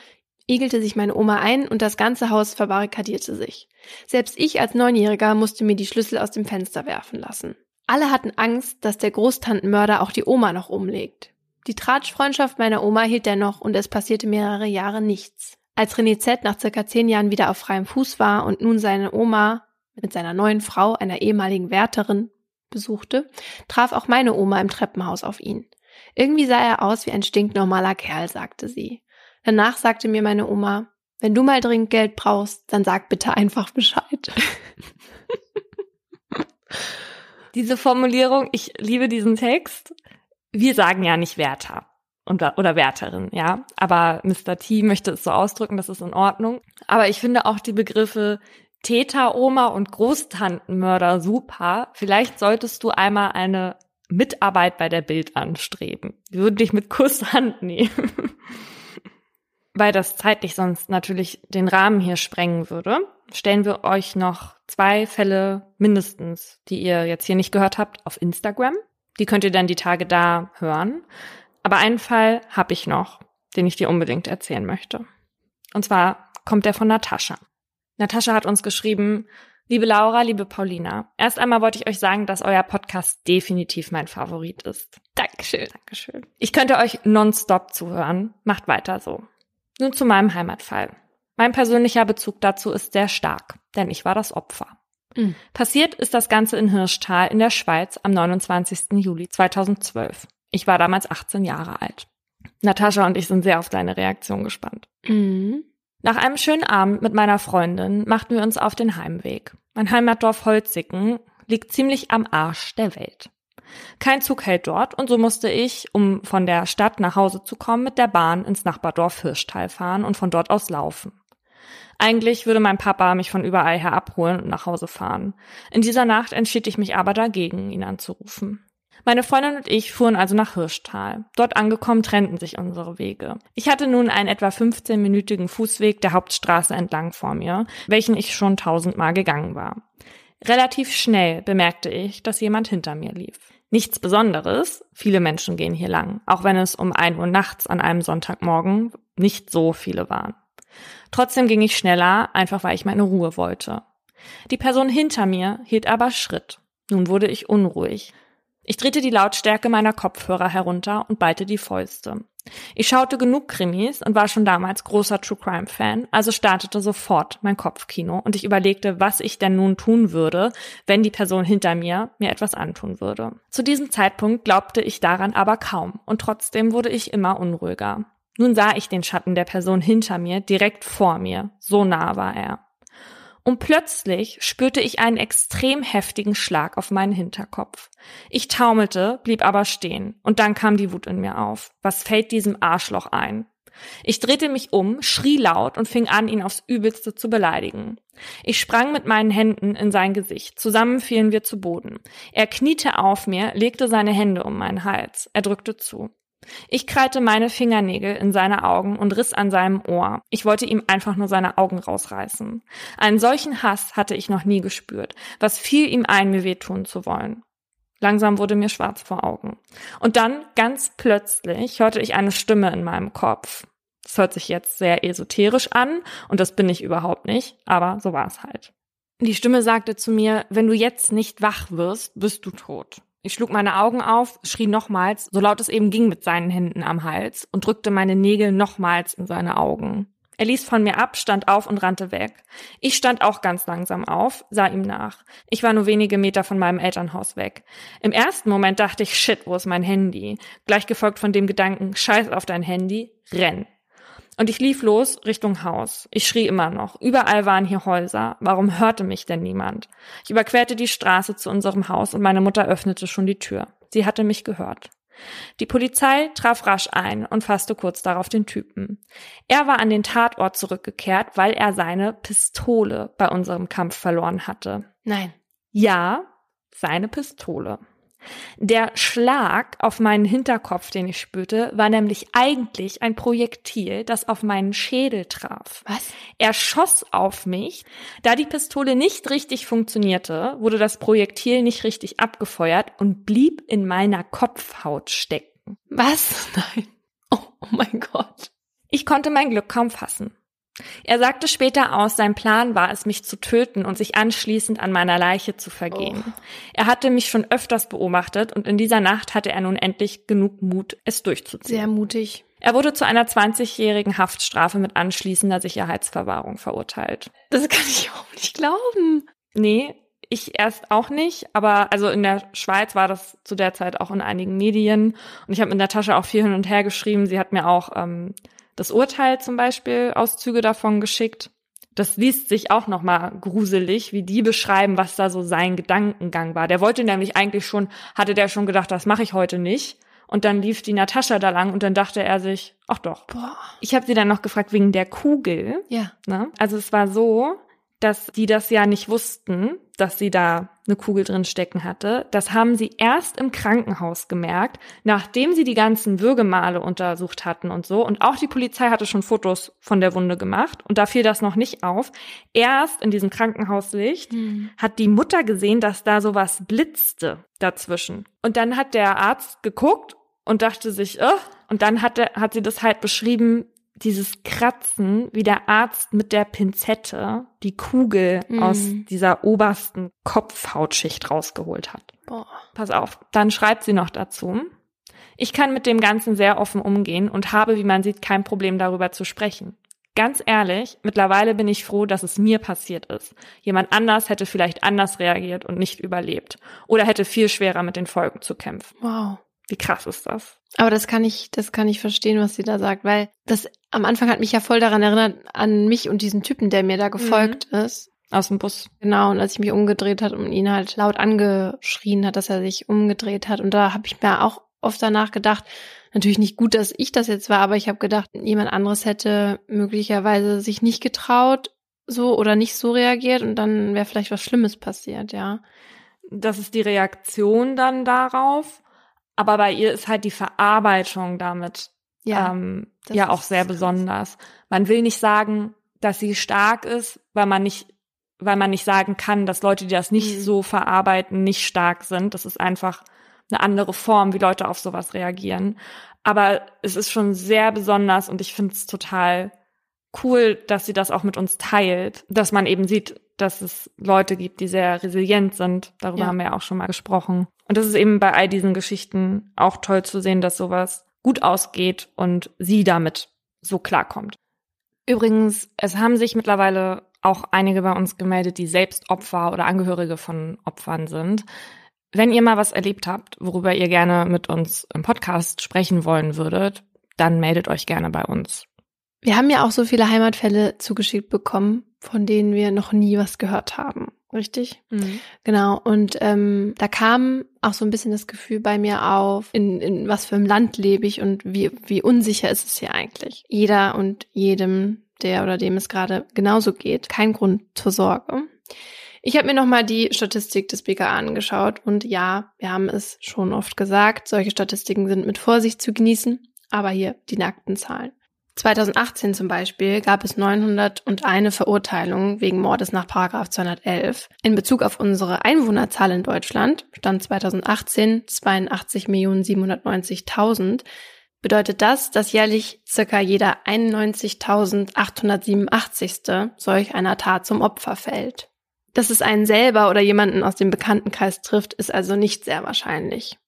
igelte sich meine Oma ein und das ganze Haus verbarrikadierte sich. Selbst ich als 9-Jähriger musste mir die Schlüssel aus dem Fenster werfen lassen. Alle hatten Angst, dass der Großtantenmörder auch die Oma noch umlegt. Die Tratschfreundschaft meiner Oma hielt dennoch und es passierte mehrere Jahre nichts. Als René Z. nach circa 10 Jahren wieder auf freiem Fuß war und nun seine Oma mit seiner neuen Frau, einer ehemaligen Wärterin, besuchte, traf auch meine Oma im Treppenhaus auf ihn. Irgendwie sah er aus wie ein stinknormaler Kerl, sagte sie. Danach sagte mir meine Oma, wenn du mal dringend Geld brauchst, dann sag bitte einfach Bescheid. Diese Formulierung, ich liebe diesen Text. Wir sagen ja nicht Wärter oder Wärterin, ja. Aber Mr. T. möchte es so ausdrücken, das ist in Ordnung. Aber ich finde auch die Begriffe Täteroma und Großtantenmörder super. Vielleicht solltest du einmal eine Mitarbeit bei der Bild anstreben. Die würden dich mit Kusshand nehmen. weil das zeitlich sonst natürlich den Rahmen hier sprengen würde, stellen wir euch noch 2 Fälle mindestens, die ihr jetzt hier nicht gehört habt, auf Instagram. Die könnt ihr dann die Tage da hören. Aber einen Fall habe ich noch, den ich dir unbedingt erzählen möchte. Und zwar kommt der von Natascha. Natascha hat uns geschrieben: Liebe Laura, liebe Paulina, erst einmal wollte ich euch sagen, dass euer Podcast definitiv mein Favorit ist. Dankeschön. Dankeschön. Ich könnte euch nonstop zuhören. Macht weiter so. Nun zu meinem Heimatfall. Mein persönlicher Bezug dazu ist sehr stark, denn ich war das Opfer. Mhm. Passiert ist das Ganze in Hirschtal in der Schweiz am 29. Juli 2012. Ich war damals 18 Jahre alt. Natascha und ich sind sehr auf deine Reaktion gespannt. Mhm. Nach einem schönen Abend mit meiner Freundin machten wir uns auf den Heimweg. Mein Heimatdorf Holzicken liegt ziemlich am Arsch der Welt. Kein Zug hält dort und so musste ich, um von der Stadt nach Hause zu kommen, mit der Bahn ins Nachbardorf Hirschtal fahren und von dort aus laufen. Eigentlich würde mein Papa mich von überall her abholen und nach Hause fahren. In dieser Nacht entschied ich mich aber dagegen, ihn anzurufen. Meine Freundin und ich fuhren also nach Hirschtal. Dort angekommen trennten sich unsere Wege. Ich hatte nun einen etwa 15-minütigen Fußweg der Hauptstraße entlang vor mir, welchen ich schon 1000-mal gegangen war. Relativ schnell bemerkte ich, dass jemand hinter mir lief. Nichts Besonderes, viele Menschen gehen hier lang, auch wenn es um 1 Uhr nachts an einem Sonntagmorgen nicht so viele waren. Trotzdem ging ich schneller, einfach weil ich meine Ruhe wollte. Die Person hinter mir hielt aber Schritt. Nun wurde ich unruhig. Ich drehte die Lautstärke meiner Kopfhörer herunter und ballte die Fäuste. Ich schaute genug Krimis und war schon damals großer True-Crime-Fan, also startete sofort mein Kopfkino und ich überlegte, was ich denn nun tun würde, wenn die Person hinter mir etwas antun würde. Zu diesem Zeitpunkt glaubte ich daran aber kaum und trotzdem wurde ich immer unruhiger. Nun sah ich den Schatten der Person hinter mir direkt vor mir, so nah war er. Und plötzlich spürte ich einen extrem heftigen Schlag auf meinen Hinterkopf. Ich taumelte, blieb aber stehen und dann kam die Wut in mir auf. Was fällt diesem Arschloch ein? Ich drehte mich um, schrie laut und fing an, ihn aufs Übelste zu beleidigen. Ich sprang mit meinen Händen in sein Gesicht. Zusammen fielen wir zu Boden. Er kniete auf mir, legte seine Hände um meinen Hals. Er drückte zu. Ich krallte meine Fingernägel in seine Augen und riss an seinem Ohr. Ich wollte ihm einfach nur seine Augen rausreißen. Einen solchen Hass hatte ich noch nie gespürt. Was fiel ihm ein, mir wehtun zu wollen? Langsam wurde mir schwarz vor Augen. Und dann, ganz plötzlich, hörte ich eine Stimme in meinem Kopf. Das hört sich jetzt sehr esoterisch an und das bin ich überhaupt nicht, aber so war es halt. Die Stimme sagte zu mir: Wenn du jetzt nicht wach wirst, bist du tot. Ich schlug meine Augen auf, schrie nochmals, so laut es eben ging, mit seinen Händen am Hals und drückte meine Nägel nochmals in seine Augen. Er ließ von mir ab, stand auf und rannte weg. Ich stand auch ganz langsam auf, sah ihm nach. Ich war nur wenige Meter von meinem Elternhaus weg. Im ersten Moment dachte ich: Shit, wo ist mein Handy? Gleich gefolgt von dem Gedanken: Scheiß auf dein Handy, renn. Und ich lief los Richtung Haus. Ich schrie immer noch. Überall waren hier Häuser. Warum hörte mich denn niemand? Ich überquerte die Straße zu unserem Haus und meine Mutter öffnete schon die Tür. Sie hatte mich gehört. Die Polizei traf rasch ein und fasste kurz darauf den Typen. Er war an den Tatort zurückgekehrt, weil er seine Pistole bei unserem Kampf verloren hatte. Nein. Ja, seine Pistole. Der Schlag auf meinen Hinterkopf, den ich spürte, war nämlich eigentlich ein Projektil, das auf meinen Schädel traf. Was? Er schoss auf mich. Da die Pistole nicht richtig funktionierte, wurde das Projektil nicht richtig abgefeuert und blieb in meiner Kopfhaut stecken. Was? Nein. Oh mein Gott. Ich konnte mein Glück kaum fassen. Er sagte später aus, sein Plan war es, mich zu töten und sich anschließend an meiner Leiche zu vergehen. Oh. Er hatte mich schon öfters beobachtet und in dieser Nacht hatte er nun endlich genug Mut, es durchzuziehen. Sehr mutig. Er wurde zu einer 20-jährigen Haftstrafe mit anschließender Sicherheitsverwahrung verurteilt. Das kann ich auch nicht glauben. Nee, ich erst auch nicht, aber also in der Schweiz war das zu der Zeit auch in einigen Medien und ich habe mit Natascha auch viel hin und her geschrieben. Sie hat mir auch das Urteil zum Beispiel, Auszüge davon geschickt. Das liest sich auch nochmal gruselig, wie die beschreiben, was da so sein Gedankengang war. Der wollte nämlich eigentlich schon, hatte der schon gedacht, das mache ich heute nicht. Und dann lief die Natascha da lang und dann dachte er sich, ach doch. Boah. Ich habe sie dann noch gefragt wegen der Kugel. Ja. Ne? Also es war so, dass die das ja nicht wussten, dass sie da eine Kugel drin stecken hatte. Das haben sie erst im Krankenhaus gemerkt, nachdem sie die ganzen Würgemale untersucht hatten und so. Und auch die Polizei hatte schon Fotos von der Wunde gemacht. Und da fiel das noch nicht auf. Erst in diesem Krankenhauslicht hat die Mutter gesehen, dass da sowas blitzte dazwischen. Und dann hat der Arzt geguckt und dachte sich, und dann hat sie das halt beschrieben, dieses Kratzen, wie der Arzt mit der Pinzette die Kugel aus dieser obersten Kopfhautschicht rausgeholt hat. Boah. Pass auf, dann schreibt sie noch dazu: Ich kann mit dem Ganzen sehr offen umgehen und habe, wie man sieht, kein Problem darüber zu sprechen. Ganz ehrlich, mittlerweile bin ich froh, dass es mir passiert ist. Jemand anders hätte vielleicht anders reagiert und nicht überlebt. Oder hätte viel schwerer mit den Folgen zu kämpfen. Wow. Wie krass ist das? Aber das kann ich verstehen, was sie da sagt, weil das am Anfang hat mich ja voll daran erinnert, an mich und diesen Typen, der mir da gefolgt ist. Aus dem Bus. Genau, und als ich mich umgedreht hat und ihn halt laut angeschrien hat, dass er sich umgedreht hat. Und da habe ich mir auch oft danach gedacht, natürlich nicht gut, dass ich das jetzt war, aber ich habe gedacht, jemand anderes hätte möglicherweise sich nicht getraut, so oder nicht so reagiert und dann wäre vielleicht was Schlimmes passiert, ja. Das ist die Reaktion dann darauf. Aber bei ihr ist halt die Verarbeitung damit ja auch sehr besonders. Man will nicht sagen, dass sie stark ist, weil man nicht sagen kann, dass Leute, die das nicht so verarbeiten, nicht stark sind. Das ist einfach eine andere Form, wie Leute auf sowas reagieren. Aber es ist schon sehr besonders und ich finde es total cool, dass sie das auch mit uns teilt, dass man eben sieht, dass es Leute gibt, die sehr resilient sind. Darüber haben wir ja auch schon mal gesprochen. Und das ist eben bei all diesen Geschichten auch toll zu sehen, dass sowas gut ausgeht und sie damit so klarkommt. Übrigens, es haben sich mittlerweile auch einige bei uns gemeldet, die selbst Opfer oder Angehörige von Opfern sind. Wenn ihr mal was erlebt habt, worüber ihr gerne mit uns im Podcast sprechen wollen würdet, dann meldet euch gerne bei uns. Wir haben ja auch so viele Heimatfälle zugeschickt bekommen, von denen wir noch nie was gehört haben, richtig? Mhm. Genau, und da kam auch so ein bisschen das Gefühl bei mir auf, in was für einem Land lebe ich und wie unsicher ist es hier eigentlich. Jeder und jedem, der oder dem es gerade genauso geht, kein Grund zur Sorge. Ich habe mir nochmal die Statistik des BKA angeschaut und ja, wir haben es schon oft gesagt, solche Statistiken sind mit Vorsicht zu genießen, aber hier die nackten Zahlen. 2018 zum Beispiel gab es 901 Verurteilungen wegen Mordes nach § 211. In Bezug auf unsere Einwohnerzahl in Deutschland stand 2018 82.790.000. Bedeutet das, dass jährlich ca. jeder 91.887. solch einer Tat zum Opfer fällt. Dass es einen selber oder jemanden aus dem Bekanntenkreis trifft, ist also nicht sehr wahrscheinlich.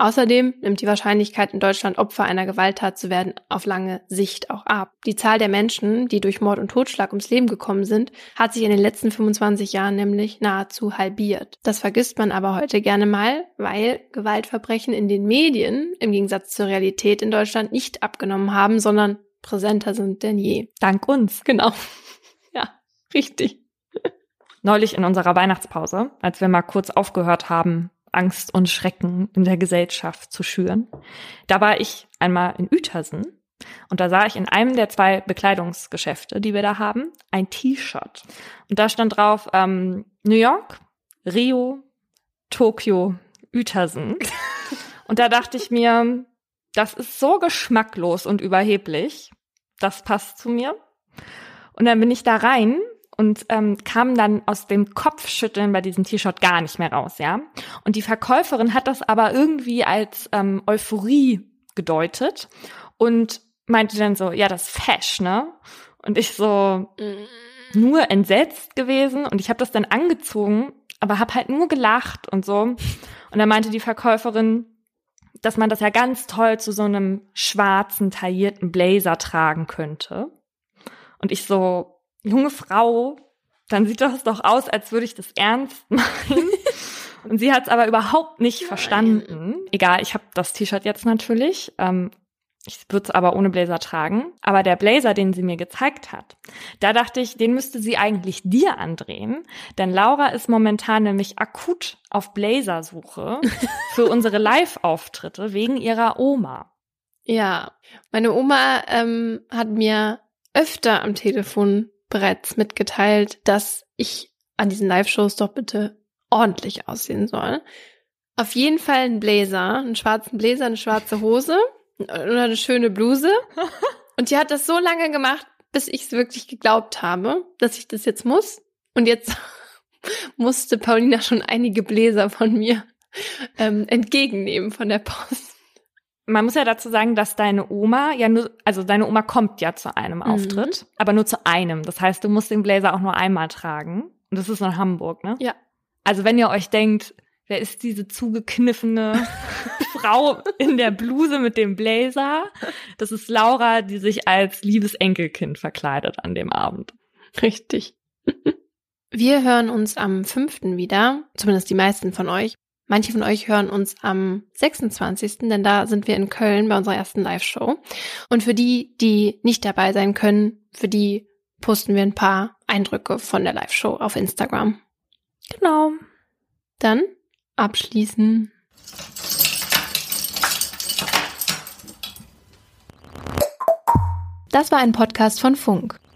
Außerdem nimmt die Wahrscheinlichkeit, in Deutschland Opfer einer Gewalttat zu werden, auf lange Sicht auch ab. Die Zahl der Menschen, die durch Mord und Totschlag ums Leben gekommen sind, hat sich in den letzten 25 Jahren nämlich nahezu halbiert. Das vergisst man aber heute gerne mal, weil Gewaltverbrechen in den Medien im Gegensatz zur Realität in Deutschland nicht abgenommen haben, sondern präsenter sind denn je. Dank uns. Genau. Ja, richtig. Neulich in unserer Weihnachtspause, als wir mal kurz aufgehört haben, Angst und Schrecken in der Gesellschaft zu schüren. Da war ich einmal in Uetersen und da sah ich in einem der zwei Bekleidungsgeschäfte, die wir da haben, ein T-Shirt. Und da stand drauf New York, Rio, Tokio, Uetersen. Und da dachte ich mir, das ist so geschmacklos und überheblich. Das passt zu mir. Und dann bin ich da rein und kam dann aus dem Kopfschütteln bei diesem T-Shirt gar nicht mehr raus, ja. Und die Verkäuferin hat das aber irgendwie als Euphorie gedeutet und meinte dann so, ja, das ist fesch, ne? Und ich so nur entsetzt gewesen und ich habe das dann angezogen, aber habe halt nur gelacht und so. Und dann meinte die Verkäuferin, dass man das ja ganz toll zu so einem schwarzen, taillierten Blazer tragen könnte. Und ich so, junge Frau, dann sieht das doch aus, als würde ich das ernst meinen. Und sie hat es aber überhaupt nicht verstanden. Egal, ich habe das T-Shirt jetzt natürlich. Ich würde es aber ohne Blazer tragen. Aber der Blazer, den sie mir gezeigt hat, da dachte ich, den müsste sie eigentlich dir andrehen. Denn Laura ist momentan nämlich akut auf Blazersuche für unsere Live-Auftritte wegen ihrer Oma. Ja, meine Oma hat mir öfter am Telefon bereits mitgeteilt, dass ich an diesen Live-Shows doch bitte ordentlich aussehen soll. Auf jeden Fall einen Blazer, einen schwarzen Blazer, eine schwarze Hose oder eine schöne Bluse. Und die hat das so lange gemacht, bis ich es wirklich geglaubt habe, dass ich das jetzt muss. Und jetzt musste Paulina schon einige Bläser von mir entgegennehmen von der Post. Man muss ja dazu sagen, dass deine Oma ja nur, also deine Oma kommt ja zu einem Auftritt, aber nur zu einem. Das heißt, du musst den Blazer auch nur einmal tragen. Und das ist in Hamburg, ne? Ja. Also wenn ihr euch denkt, wer ist diese zugekniffene Frau in der Bluse mit dem Blazer? Das ist Laura, die sich als liebes Enkelkind verkleidet an dem Abend. Richtig. Wir hören uns am 5. wieder, zumindest die meisten von euch. Manche von euch hören uns am 26., denn da sind wir in Köln bei unserer ersten Live-Show. Und für die, die nicht dabei sein können, für die posten wir ein paar Eindrücke von der Live-Show auf Instagram. Genau. Dann abschließen. Das war ein Podcast von Funk.